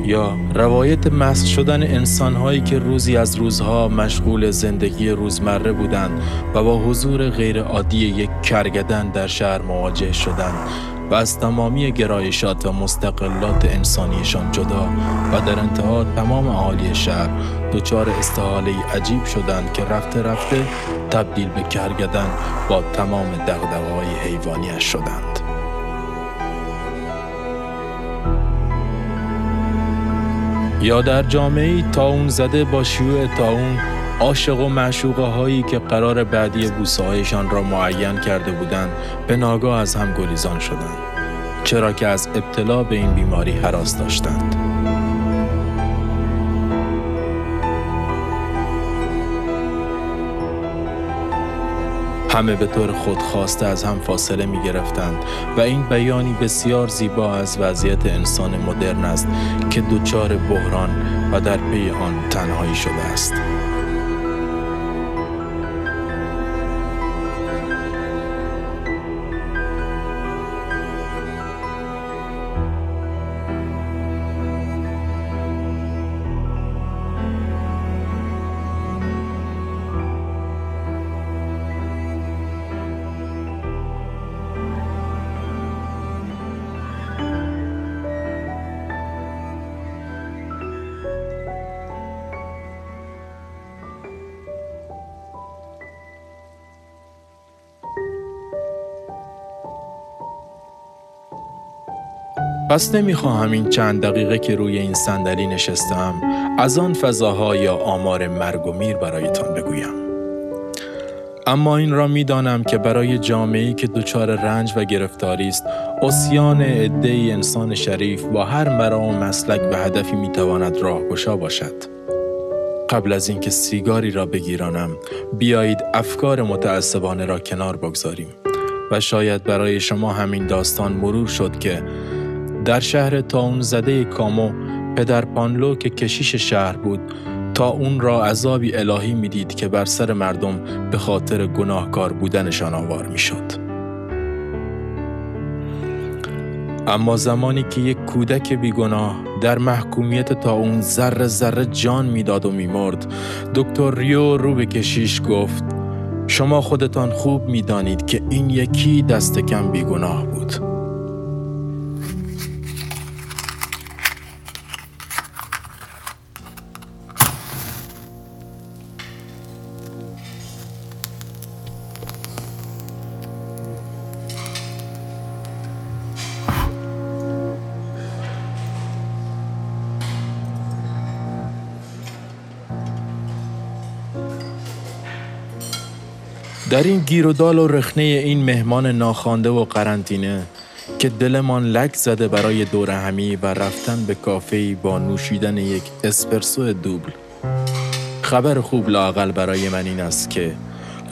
یا روایت مسخ شدن انسانهایی که روزی از روزها مشغول زندگی روزمره بودند و با حضور غیرعادی یک کرگدن در شهر مواجه شدند و از تمامی گرایشات و مستقلات انسانیشان جدا و در انتها تمام اهالی شهر دچار استحاله عجیب شدند که رفته رفته تبدیل به کرگدن با تمام دغدغه‌های حیوانیش شدند. یا در جامعه‌ای طاعون زده با شیوع طاعون، عاشق و معشوقه هایی که قرار بعدی بوسه‌هایشان را معین کرده بودند به ناگاه از هم گریزان شدند، چرا که از ابتلا به این بیماری هراس داشتند. همه به طور خودخواسته از هم فاصله می گرفتند و این بیانی بسیار زیبا از وضعیت انسان مدرن است که دچار بحران و در پی آن تنهایی شده است. پس نمیخواهم این چند دقیقه که روی این صندلی نشستم از آن فضاها یا آمار مرگ و میر برایتان بگویم. اما این را میدانم که برای جامعه‌ای که دچار رنج و گرفتاری است، عصیان عده‌ای انسان شریف با هر مرام و مسلک به هدفی میتواند راهگشا باشد. قبل از اینکه سیگاری را بگیرانم، بیایید افکار متعصبانه را کنار بگذاریم و شاید برای شما همین داستان مرور شد که در شهر طاعون زده کامو، پدر پانلو که کشیش شهر بود، طاعون را عذابی الهی میدید که بر سر مردم به خاطر گناهکار بودنشان آوار میشد. اما زمانی که یک کودک بیگناه در محکومیت طاعون ذره ذره جان میداد و میمرد، دکتر ریو رو به کشیش گفت: شما خودتان خوب میدانید که این یکی دست کم بیگناه بود. در این گیرودال و رخنه این مهمان ناخوانده و قرنطینه که دلمان لک زده برای دور همی و رفتن به کافه‌ای با نوشیدن یک اسپرسو دوبل. خبر خوب لااقل برای من این است که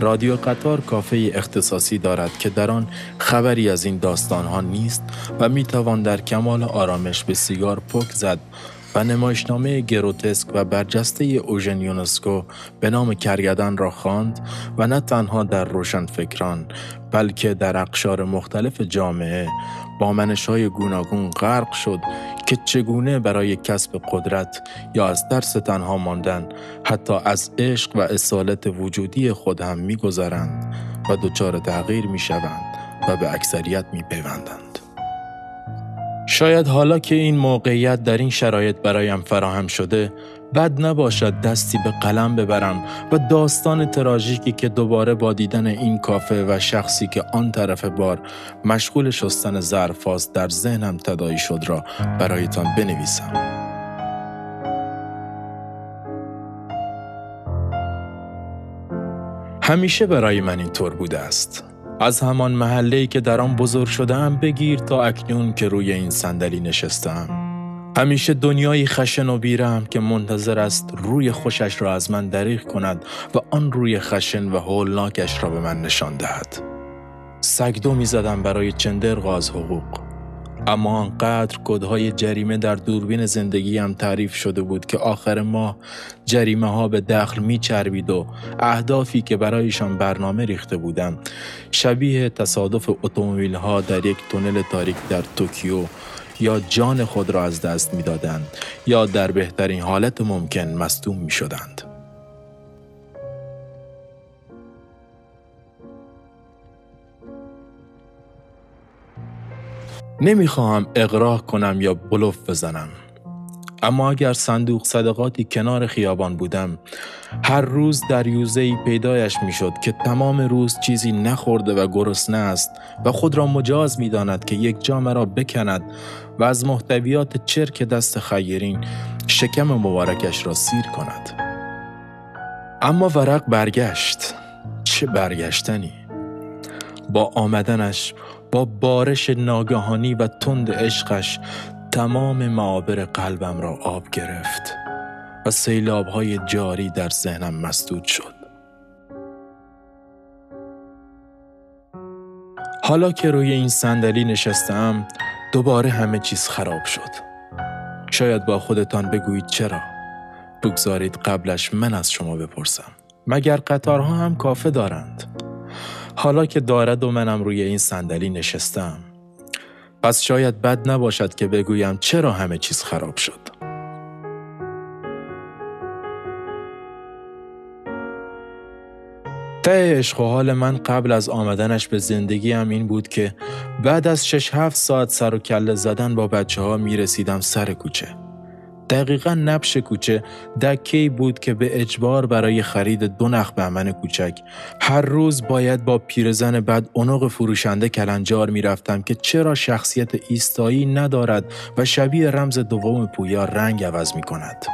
رادیو قطار کافه‌ای اختصاصی دارد که در آن خبری از این داستان‌ها نیست و می‌توان در کمال آرامش به سیگار پک زد و نمایشنامه گروتسک و برجسته اوژن یونسکو به نام کرگدن را خواند و نه تنها در روشنفکران بلکه در اقشار مختلف جامعه با منش‌های گوناگون غرق شد که چگونه برای کسب قدرت یا از ترس تنها ماندن حتی از عشق و اصالت وجودی خود هم می‌گذرند و دچار تغییر می‌شوند و به اکثریت می‌پیوندند. شاید حالا که این موقعیت در این شرایط برایم فراهم شده، بد نباشد دستی به قلم ببرم و داستان تراژیکی که دوباره با دیدن این کافه و شخصی که آن طرف بار مشغول شستن ظرف‌هاست در ذهنم تداعی شد را برایتان بنویسم. همیشه برای من اینطور بوده است. از همان محله‌ای که در آن بزرگ شدم بگیر تا اکنون که روی این صندلی نشستم، همیشه دنیایی خشن و بیرحم که منتظر است روی خوشش را از من دریغ کند و آن روی خشن و هولناکش را به من نشان دهد. سگدو می‌زدم برای چندرغ از حقوق، اما آنقدر کدهای جریمه در دوربین زندگیم تعریف شده بود که آخر ماه جریمه ها به دخل می چربید و اهدافی که برایشان برنامه ریخته بودم شبیه تصادف اتومبیل ها در یک تونل تاریک در توکیو یا جان خود را از دست می دادند یا در بهترین حالت ممکن مصدوم می شدند. نمیخواهم اغراق کنم یا بلوف بزنم، اما اگر صندوق صدقاتی کنار خیابان بودم، هر روز در یوزه‌ای پیدایش میشد که تمام روز چیزی نخورده و گرسنه است و خود را مجاز میداند که یک جامه را بکند و از محتویات چرک دست خیرین شکم مبارکش را سیر کند. اما ورق برگشت. چه برگشتنی! با آمدنش، با بارش ناگهانی و تند عشقش، تمام معابر قلبم را آب گرفت و سیلاب‌های جاری در ذهنم مسدود شد. حالا که روی این صندلی نشستم، دوباره همه چیز خراب شد. شاید با خودتان بگویید چرا؟ بگذارید قبلش من از شما بپرسم. مگر قطارها هم کافه دارند؟ حالا که دارد و منم روی این صندلی نشستم، پس شاید بد نباشد که بگویم چرا همه چیز خراب شد. ته عشق و حال من قبل از آمدنش به زندگیم این بود که بعد از 6-7 ساعت سر و کله زدن با بچه ها می رسیدم سر کوچه. دقیقاً نبش کوچه دکه‌ای بود که به اجبار برای خرید 2 نخ بهمن کوچک هر روز باید با پیرزن بدعنق فروشنده کلنجار می‌رفتم که چرا شخصیت ایستایی ندارد و شبیه رمز دوم پویا رنگ عوض می‌کند.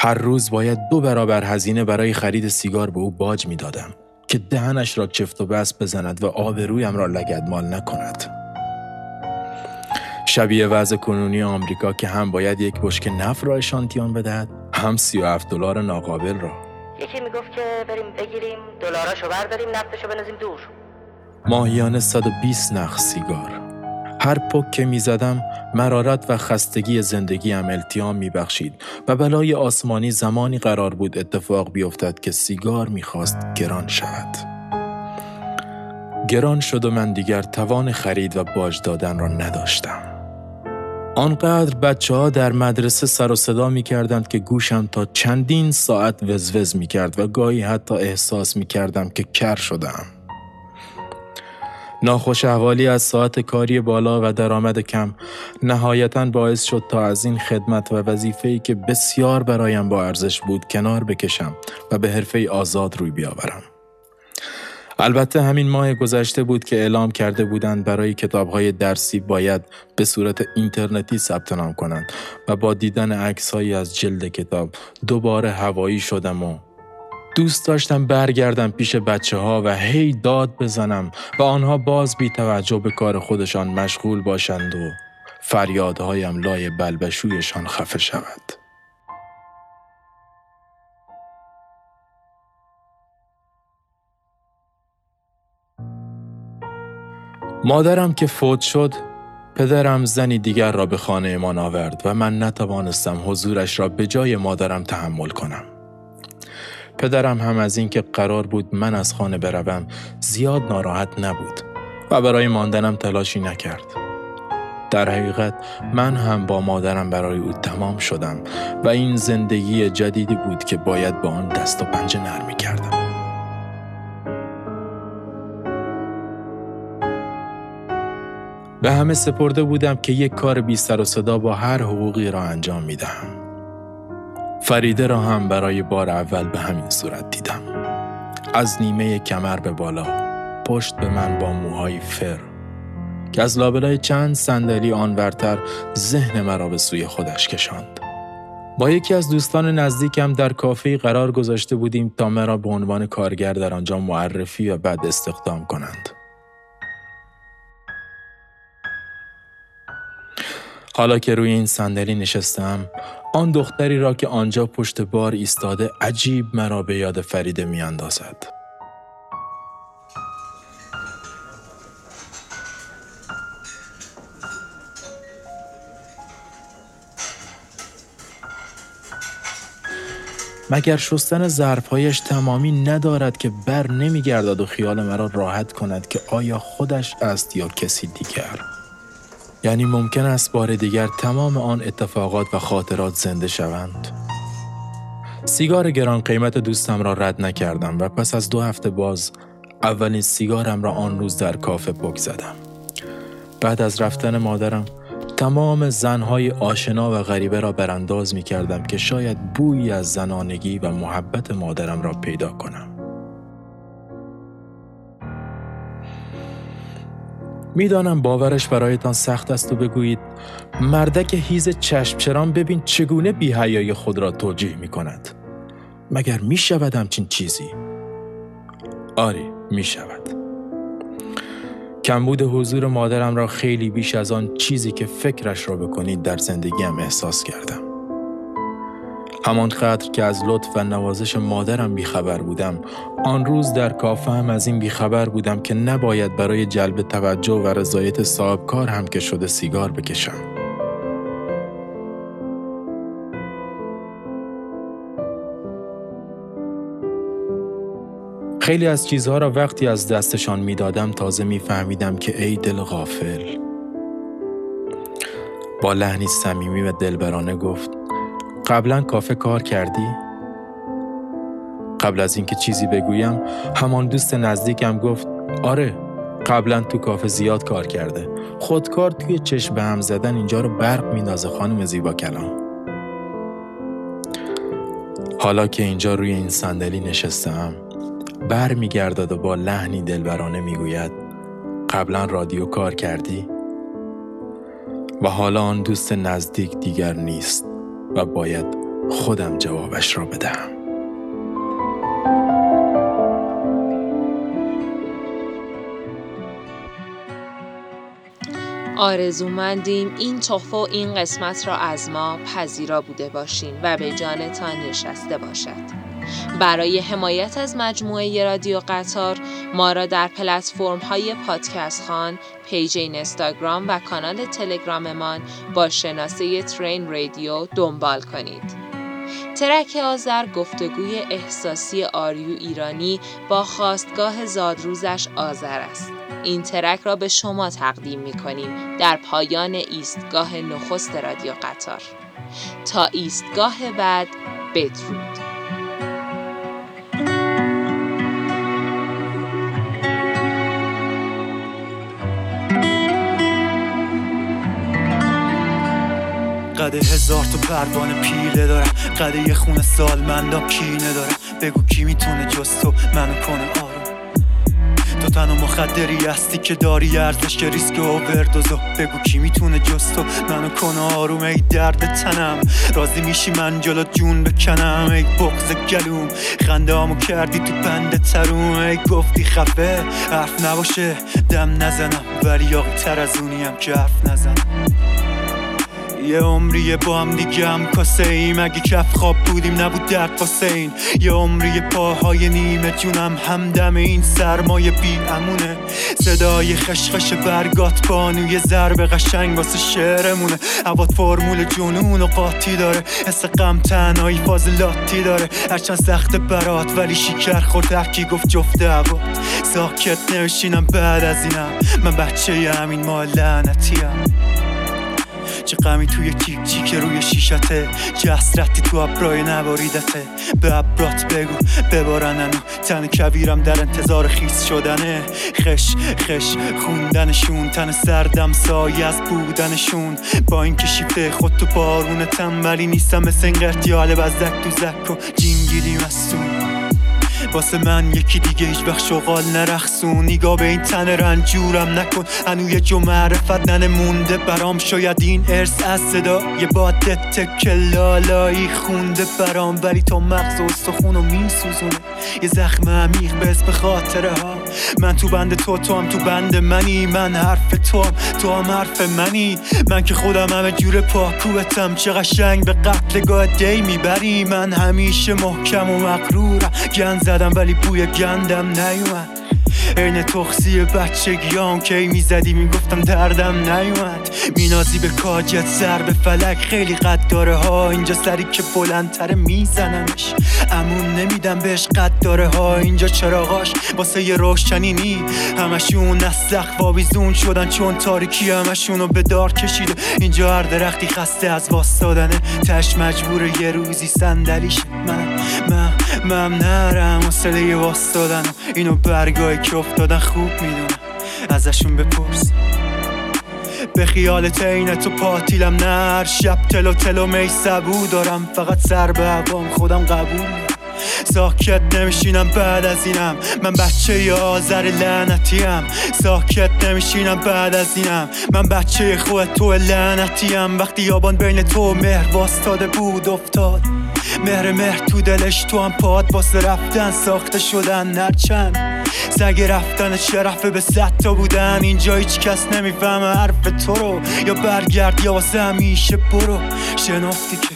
هر روز باید 2 برابر هزینه برای خرید سیگار به او باج می‌دادم که دهنش را چفت و بست بزند و آبرویم را لگدمال نکند. شبیه وضع کنونی آمریکا که هم باید یک بشکه نفت را اشانتیان بدهد، هم $37 ناقابل را. یکی میگفت که بریم بگیریم دلاراشو برداریم نفتشو بنازیم دور. ماهیانه 120 نخ سیگار. هر پک که میزدم مرارت و خستگی زندگیم التیام میبخشید و بلای آسمانی زمانی قرار بود اتفاق بیفتد که سیگار میخواست گران شود. گران شد و من دیگر توان خرید و باج دادن را نداشتم. آنقدر بچه‌ها در مدرسه سر و صدا می‌کردند که گوشم تا چندین ساعت وزوز می‌کرد و گاهی حتی احساس می‌کردم که کر شدم. ناخوش احوالی از ساعت کاری بالا و درآمد کم نهایتاً باعث شد تا از این خدمت و وظیفه‌ای که بسیار برایم با ارزش بود کنار بکشم و به حرفه‌ای آزاد روی بیاورم. البته همین ماه گذشته بود که اعلام کرده بودند برای کتاب‌های درسی باید به صورت اینترنتی ثبت نام کنند و با دیدن عکس‌هایی از جلد کتاب دوباره هوایی شدم و دوست داشتم برگردم پیش بچه ها و هی داد بزنم و آنها باز بی توجه به کار خودشان مشغول باشند و فریادهایم لای بلبشویشان خفه شود. مادرم که فوت شد، پدرم زنی دیگر را به خانه امان آورد و من نتوانستم حضورش را به جای مادرم تحمل کنم. پدرم هم از این که قرار بود من از خانه بروم زیاد ناراحت نبود و برای ماندنم تلاشی نکرد. در حقیقت من هم با مادرم برای او تمام شدم و این زندگی جدیدی بود که باید با آن دست و پنجه نرمی کردم. به همه سپرده بودم که یک کار بی سر و صدا با هر حقوقی را انجام می دهم. فریده را هم برای بار اول به همین صورت دیدم. از نیمه کمر به بالا، پشت به من با موهای فر که از لابلای چند صندلی آنورتر ذهن مرا به سوی خودش کشاند. با یکی از دوستان نزدیکم در کافه‌ای قرار گذاشته بودیم تا مرا به عنوان کارگر در آنجا معرفی و بعد استخدام کنند. حالا که روی این صندلی نشستم، آن دختری را که آنجا پشت بار ایستاده عجیب مرا به یاد فریده میاندازد. مگر شستن ظرفهایش تمامی ندارد که بر نمیگردد و خیال مرا راحت کند که آیا خودش است یا کسی دیگر؟ یعنی ممکن است بار دیگر تمام آن اتفاقات و خاطرات زنده شوند. سیگار گران قیمت دوستم را رد نکردم و پس از 2 هفته باز اولین سیگارم را آن روز در کافه پک زدم. بعد از رفتن مادرم تمام زنهای آشنا و غریبه را برانداز می کردم که شاید بویی از زنانگی و محبت مادرم را پیدا کنم. میدانم باورش برایتان سخت است و بگویید مردک هیز چشمچران ببین چگونه بی‌حیایی خود را توجیه می کند. مگر می شود همچین چیزی؟ آری می شود. کمبود حضور مادرم را خیلی بیش از آن چیزی که فکرش را بکنید در زندگیم احساس کردم. همانقدر که از لطف و نوازش مادرم بیخبر بودم، آن روز در کافه هم از این بیخبر بودم که نباید برای جلب توجه و رضایت صاحب کار هم که شده سیگار بکشم. خیلی از چیزها را وقتی از دستشان میدادم تازه میفهمیدم که ای دل غافل. با لحنی صمیمی و دلبرانه گفت: قبلا کافه کار کردی؟ قبل از اینکه چیزی بگویم، همان دوست نزدیکم گفت: آره، قبلا تو کافه زیاد کار کرده. خودکار توی چشم به هم زدن اینجا رو برق میندازه خانم زیبا کلام. حالا که اینجا روی این صندلی نشستم، بر میگردد و با لحنی دلبرانه میگوید: قبلا رادیو کار کردی؟ و حالا آن دوست نزدیک دیگر نیست و باید خودم جوابش را بدهم. آرزومندیم این تحفه و این قسمت را از ما پذیرا بوده باشین و به جانتان نشسته باشد. برای حمایت از مجموعه رادیو قطار، ما را در پلتفرم های پادکست خان، پیج اینستاگرام و کانال تلگراممان با شناسه ترین رادیو دنبال کنید. ترک آذر گفتگوی احساسی آریو ایرانی با خواستگاه زادروزش آذر است. این ترک را به شما تقدیم می‌کنیم در پایان ایستگاه نخست رادیو قطار. تا ایستگاه بعد، بدرود. قد 1000 تا پروانه پیله دارم، قد یه خونه سالمندام کینه دارم. بگو کی میتونه جز تو منو کنه آروم؟ تو تنها مخدری هستی که داری ارزش که ریسک آوردوزو. بگو کی میتونه جستو منو کنه آروم ای درد تنم. راضی میشی من جلات جون بکنم ای بغض گلوم. خنده هامو کردی تو بند تروم ای گفتی خفه حرف نباشه دم نزنم. ولی یاقی تر از اونیم که حرف نزنم. یه عمریه با هم دیگه هم کاسه ایم. اگه کف خواب بودیم نبود درد واسه این. یه عمریه پاهای نیمه جونم همدم این سرمایه بی امونه. صدای خشخش برگات بانوی ضرب قشنگ واسه شعرمونه. عباد فرمول جنون و قاطی داره. حس غم تنهایی فاز لاتی داره. هرچند سخت برات ولی شیکر خورده. کی گفت جفته عباد ساکت نشینم بعد از اینم. من بچه همین ما لعنتیم. چه غمی توی کیک چیک روی شیشته. چه حسرتی تو ابرای نباریدته. به ابرات بگو ببارنن تن کویرم در انتظار خیس شدنه. خش خش خوندنشون تن سردم سایه از بودنشون. با این که شیفته خود تو بارونتم ولی نیستم مثل این قرتیاله بزدک دوزک و جینگیریم از سون. واسه من یکی دیگه هیچ وقت شغال نرخسون. نگاه به این تن رنجورم نکن. هنو یه جو معرفت ننمونده برام. شاید این ارث از صدا یه بادت تکلالایی خونده برام. ولی تا مغز و استخونو میسوزونه یه زخم عمیق به اسم خاطره ها. من تو بند تو، تو هم تو بند منی. من حرف تو هم، تو هم حرف منی. من که خودم همه جور پاکوبتم. چه قشنگ به قتلگاه دی میبری. من همیشه محکم و مغرورم. گند زدم ولی بوی گندم نیومد. این تخصیه بچگیام که میزدی میگفتم دردم نیومد. مینازی به کاجت سر به فلک. خیلی قد داره ها اینجا. سری که بلندتره میزنمش. امون نمیدم بهش قد داره ها اینجا. چراغاش واسه یه روشنی نی. همشون از سقف آویزون شدن چون تاریکی همشونو به دار کشیده. اینجا هر درختی خسته از واسادنه. تش مجبور یه روزی صندلیش. من نرم حوصله واسادنم. اینو برگای که افتادن خوب میدونم. ازشون بپرس. به خیال تینت و پاتیلم نر. شب تلو تلو می سبو دارم. فقط سر به هوام خودم قبول. ساکت نمیشینم بعد از اینم. من بچه ی آذر لعنتیم. ساکت نمیشینم بعد از اینم. من بچه خودت تو لعنتیم. وقتی یابان بین تو مهر واسطاده بود افتاد. مهر تو دلش تو هم پاد واسه رفتن ساخته شدن. نرچند سگ رفتن شرف به صد تا بودن. اینجا هیچ کس نمیفهمه حرف تو رو. یا برگرد یا واسه همیشه برو. شنفتی که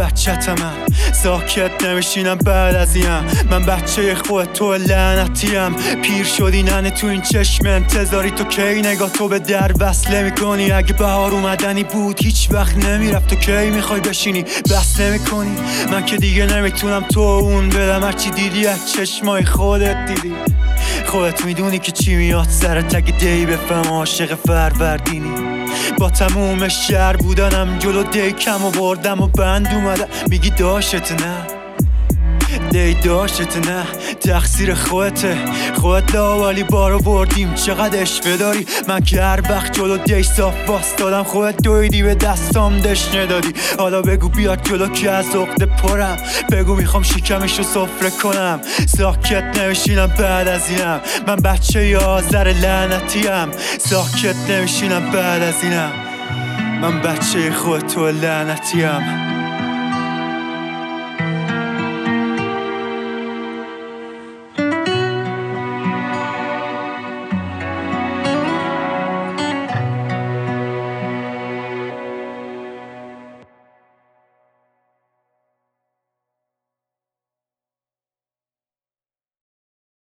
بچه‌تم. ساکت نمیشینم بعد از اینم. من بچه خودت تو لعنتیم. پیر شدی ننه تو این چشم انتظاری. تو کی نگاه تو به در وصله میکنی. اگه بهار اومدنی بود هیچ وقت نمیرفت. تو کی میخوای بشینی بس نمیکنی. من که دیگه نمیتونم تو اون بدم. هرچی دیدی از چشمای خودت دیدی. خودت میدونی که چی میاد سرت. اگه دی بفهم عاشق فروردینی. با تموم شهر بودنم جلو دی کم آوردم و بند اومدم. میگی داشت نه دی داشت نه. تقصیر خودته. خودت لاوالی بار آوردیم. چقدر عشوه داری. من که هر وقت جلو دی صاف واسطادم خودت دویدی به دستام دشنه دادی. حالا بگو بیاد جلو که از عقده پرم. بگو میخوام شکمش رو سفره کنم. ساکت نمیشینم بعد از اینم. من بچه ی آذر لعنتیم. ساکت نمیشینم بعد از اینم. من بچه خودت تو لعنتیم.